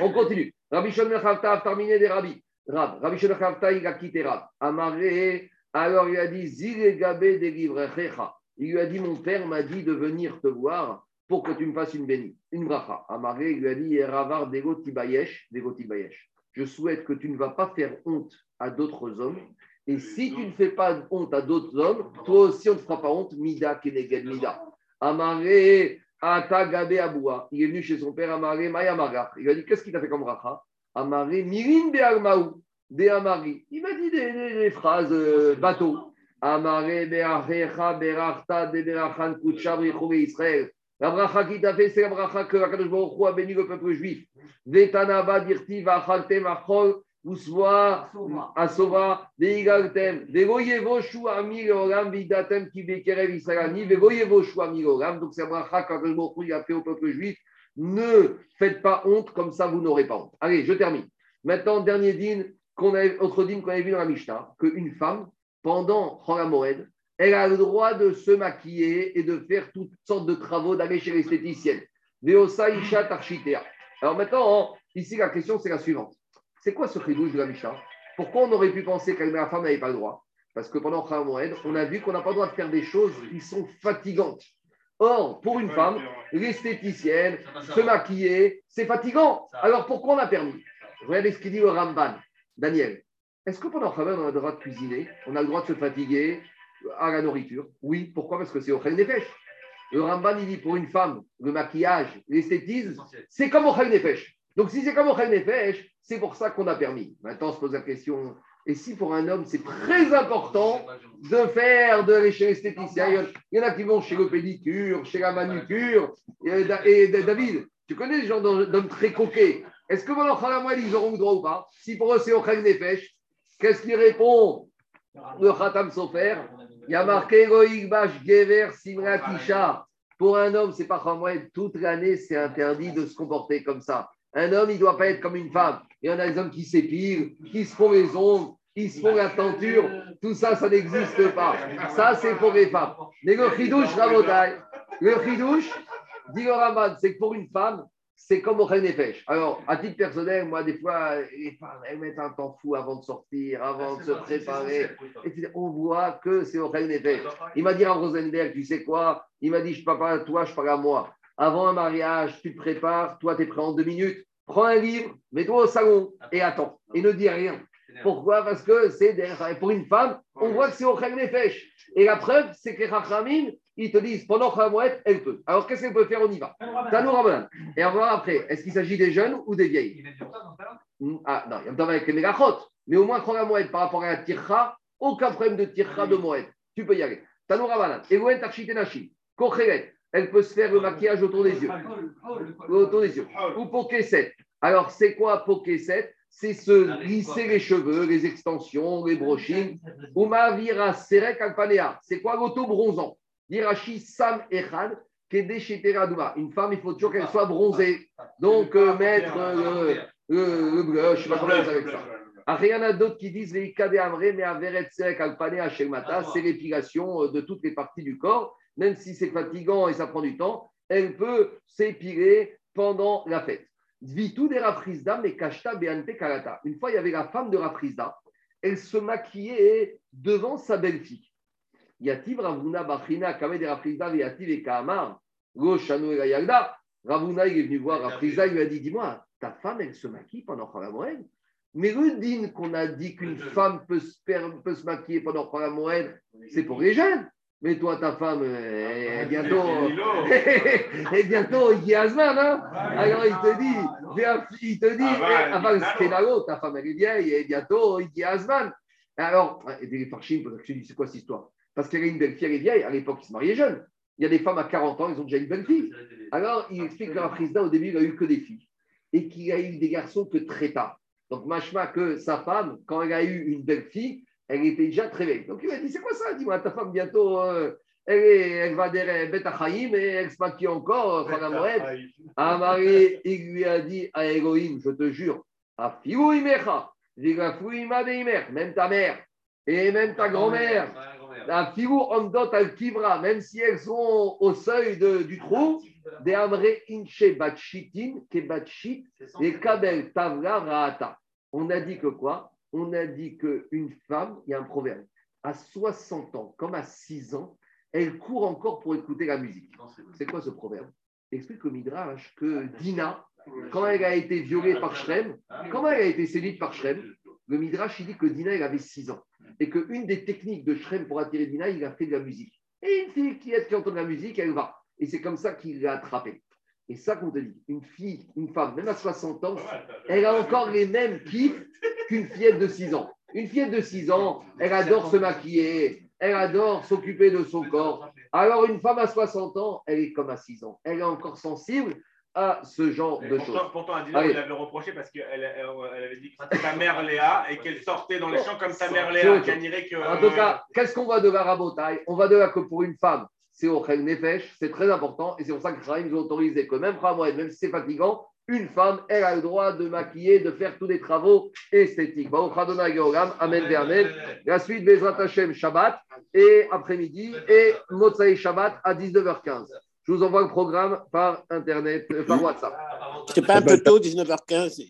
On continue. Rabbi Shonel Chavta a terminé des rabbis. Rab. Rabbi Shonel Chavta, il a quitté Rab. Amaré, alors il a dit, Zile Gabé délivrecha. Il lui a dit, mon père m'a dit de venir te voir pour que tu me fasses une bénie, une bracha. Amaré, il lui a dit, Ravar Dego Tibayesh, Dego Tibayesh. Je souhaite que tu ne vas pas faire honte à d'autres hommes. Et si tu ne fais pas honte à d'autres hommes, toi aussi on ne te fera pas honte. Mida keneged mida. Amaré atagabe aboua. Il est venu chez son père. Amaré mayamagar. Il a dit qu'est-ce qu'il t'a fait comme racha? Amaré mirin be'almaou be'amari. Il m'a dit des, des, des phrases euh, bateau. Amaré be'arecha be'arta de'berachan kutsha b'richoué Israël. La bracha qui t'a fait, c'est la bracha que Akadosh Baruch Hu a béni le peuple juif. Vetanaba dirti va'chaltem achol uswa asova veigaltem vegoyevoshu ami leolam vidatem ki bekerev israani vegoyevoshu ami leolam. Donc c'est la bracha qu'Akadosh Baruch Hu a fait au peuple juif. Ne faites pas honte, comme ça vous n'aurez pas honte. Allez, je termine. Maintenant, dernier din qu'on avait, autre din qu'on avait vu dans la Mishnah, qu'une femme pendant Chol HaMoed, elle a le droit de se maquiller et de faire toutes sortes de travaux, d'aller chez l'esthéticienne. Alors maintenant, ici, la question, c'est la suivante. C'est quoi ce chidouche de la Mishnah? Pourquoi on aurait pu penser que la femme n'avait pas le droit? Parce que pendant Chol HaMoed, on a vu qu'on n'a pas le droit de faire des choses qui sont fatigantes. Or, pour une femme, l'esthéticienne, se maquiller, c'est fatigant. Alors pourquoi on a permis? Regardez ce qu'il dit le Ramban. Daniel, est-ce que pendant Chol HaMoed, on a le droit de cuisiner? On a le droit de se fatiguer à la nourriture? Oui, pourquoi? Parce que c'est Ochel Nefesh. Le Ramban, il dit pour une femme, le maquillage, l'esthétisme, c'est comme Ochel Nefesh. Donc si c'est comme Ochel Nefesh, c'est pour ça qu'on a permis. Maintenant, on se pose la question, et si pour un homme, c'est très important de faire, d'aller chez l'esthéticien? Il y en a qui vont chez le pédicure, chez la manucure. Et, et David, tu connais les gens d'hommes très coquets. Est-ce que pendant Chol HaMoed, ils auront le droit ou pas? Si pour eux, c'est Ochel Nefesh, qu'est-ce qu'ils répondent? Le Khatam Sofer, il y a marqué Loïc Bash Gever Simra Tisha. Pour un homme, c'est pas Chol HaMoed. Toute l'année, c'est interdit de se comporter comme ça. Un homme, il ne doit pas être comme une femme. Il y en a des hommes qui s'épilent, qui se font les ongles, qui se font la tenture. Tout ça, ça n'existe pas. Ça, c'est pour les femmes. Mais le Khidouche, Rabotai, le Khidouche, dit le Ramban, c'est que pour une femme, c'est comme Ochel Nefesh. Alors, à titre personnel, moi, des fois, les femmes, elles mettent un temps fou avant de sortir, avant ah, de se marrant, préparer. Et puis, on voit que c'est Ochel Nefesh. Il m'a dit à Rosenberg, tu sais quoi? Il m'a dit, je ne parle pas à toi, je parle à moi. Avant un mariage, tu te prépares, toi, tu es prêt en deux minutes. Prends un livre, mets-toi au salon et attends. Et ne dis rien. Pourquoi? Parce que c'est pour une femme, on voit que c'est Ochel Nefesh. Et la preuve, c'est que les Chachamim, ils te disent, pendant Chol HaMoed, elle peut. Alors, qu'est-ce qu'elle peut faire? On y va. Tanou Rabbanan. Et on va voir après, est-ce qu'il s'agit des jeunes ou des vieilles? Il est dur, ça, dans Ah, non, il y a un temps avec les mégachot. Mais au moins, Chol HaMoed, par rapport à la tircha, aucun problème de tircha de Moed. Tu peux y aller. Tanou Rabbanan. Elouen Tarchitenachim. Kochelet. Elle peut se faire le maquillage autour des yeux. Autour des yeux. Ou Pokéset. Alors, c'est quoi Pokéset? C'est se glisser les cheveux, les extensions, les brochings. Ou Mavira Serek Alpanea. C'est quoi l'auto-bronzant? Dirachi Sam Echad, Kedesheteradouma. Une femme, il faut toujours qu'elle soit bronzée. Donc, euh, mettre euh, le, le blush, je ne sais pas comment avec ça. Après, il y en a d'autres qui disent les Kadeamre, mais Averet Serek Alpanea Shemata, c'est l'épilation de toutes les parties du corps. Même si c'est fatigant et ça prend du temps, elle peut s'épiler pendant la fête. Vitou des Raprisda, mais Kashta Beante Karata. Une fois, il y avait la femme de Raprisda. Elle se maquillait devant sa belle-fille. Yativ Ravuna Bachina, Kame de Raprisda, Yativ et Kahamar, Goshano et Gayagda. Ravuna, il est venu voir Raprisda, il lui a dit, dis-moi, ta femme, elle se maquille pendant Chol HaMoed. Mais le din qu'on a dit qu'une femme peut se, peut se maquiller pendant Chol HaMoed, c'est pour les jeunes. Mais toi, ta femme, euh, bientôt, et bientôt, il y a Asman, hein? Alors, il te dit, il te dit, avant c'était là-haut, ta femme, elle est vieille, et bientôt, il y a Asman. Alors, les Farchim, tu dis, c'est quoi cette histoire? Parce qu'elle a une belle fille, elle est vieille, à l'époque, ils se mariaient jeunes. Il y a des femmes à quarante ans, ils ont déjà une belle fille. Alors, il explique que la Prisda, au début, il n'a eu que des filles. et qu'il a eu des garçons que très tard. Donc, machma que sa femme, quand elle a eu une belle fille, elle était déjà très belle. Donc, il m'a dit, c'est quoi ça? Dis-moi, ta femme, bientôt, euh, elle, est, elle va dire Beth Haïm et elle se maquille encore. Amaré, il lui a dit à Elohim, je te jure, à Fiouimecha, même ta mère et même ta grand-mère, la Fiou Andot al-Kivra, même si elles sont au seuil de, du trou, des Amré Inche Batshitin, Kebachit et Kabel Tavla Raata. On a dit que quoi? On a dit qu'une femme, il y a un proverbe, à soixante ans, comme à six ans, elle court encore pour écouter la musique. C'est quoi ce proverbe? Explique au Midrash que Dina, quand elle a été violée par Shrem, comment elle a été séduite par Shrem? Le Midrash, il dit que Dina, elle avait six ans. Et qu'une des techniques de Shrem pour attirer Dina, il a fait de la musique. Et une fille qui, est, qui entend de la musique, elle va. Et c'est comme ça qu'il l'a attrapée. Et ça qu'on te dit, une fille, une femme, même à soixante ans, elle a encore les mêmes kiffs qu'une fillette de six ans. Une fillette de six ans, elle adore se maquiller, elle adore s'occuper de son corps. Alors une femme à soixante ans, elle est comme à six ans. Elle est encore sensible à ce genre et de choses. Pourtant, à Dina, il avait reproché parce qu'elle elle, elle avait dit que c'était sa mère Léa et qu'elle sortait dans les champs comme sa mère Léa. Que, euh... En tout cas, qu'est-ce qu'on va de la rabotaille? On va de là que pour une femme, c'est au Khel Nefesh, c'est très important et c'est pour ça que Israël nous autorise que même Moed, même si c'est fatigant, une femme, elle a le droit de maquiller, de faire tous les travaux esthétiques. Amen, amen. La suite, Bezrat Hashem, Shabbat, et après-midi, et Motsai Shabbat à dix-neuf heures quinze. Je vous envoie le programme par Internet, euh, par WhatsApp. C'était pas un peu tôt, dix-neuf heures quinze?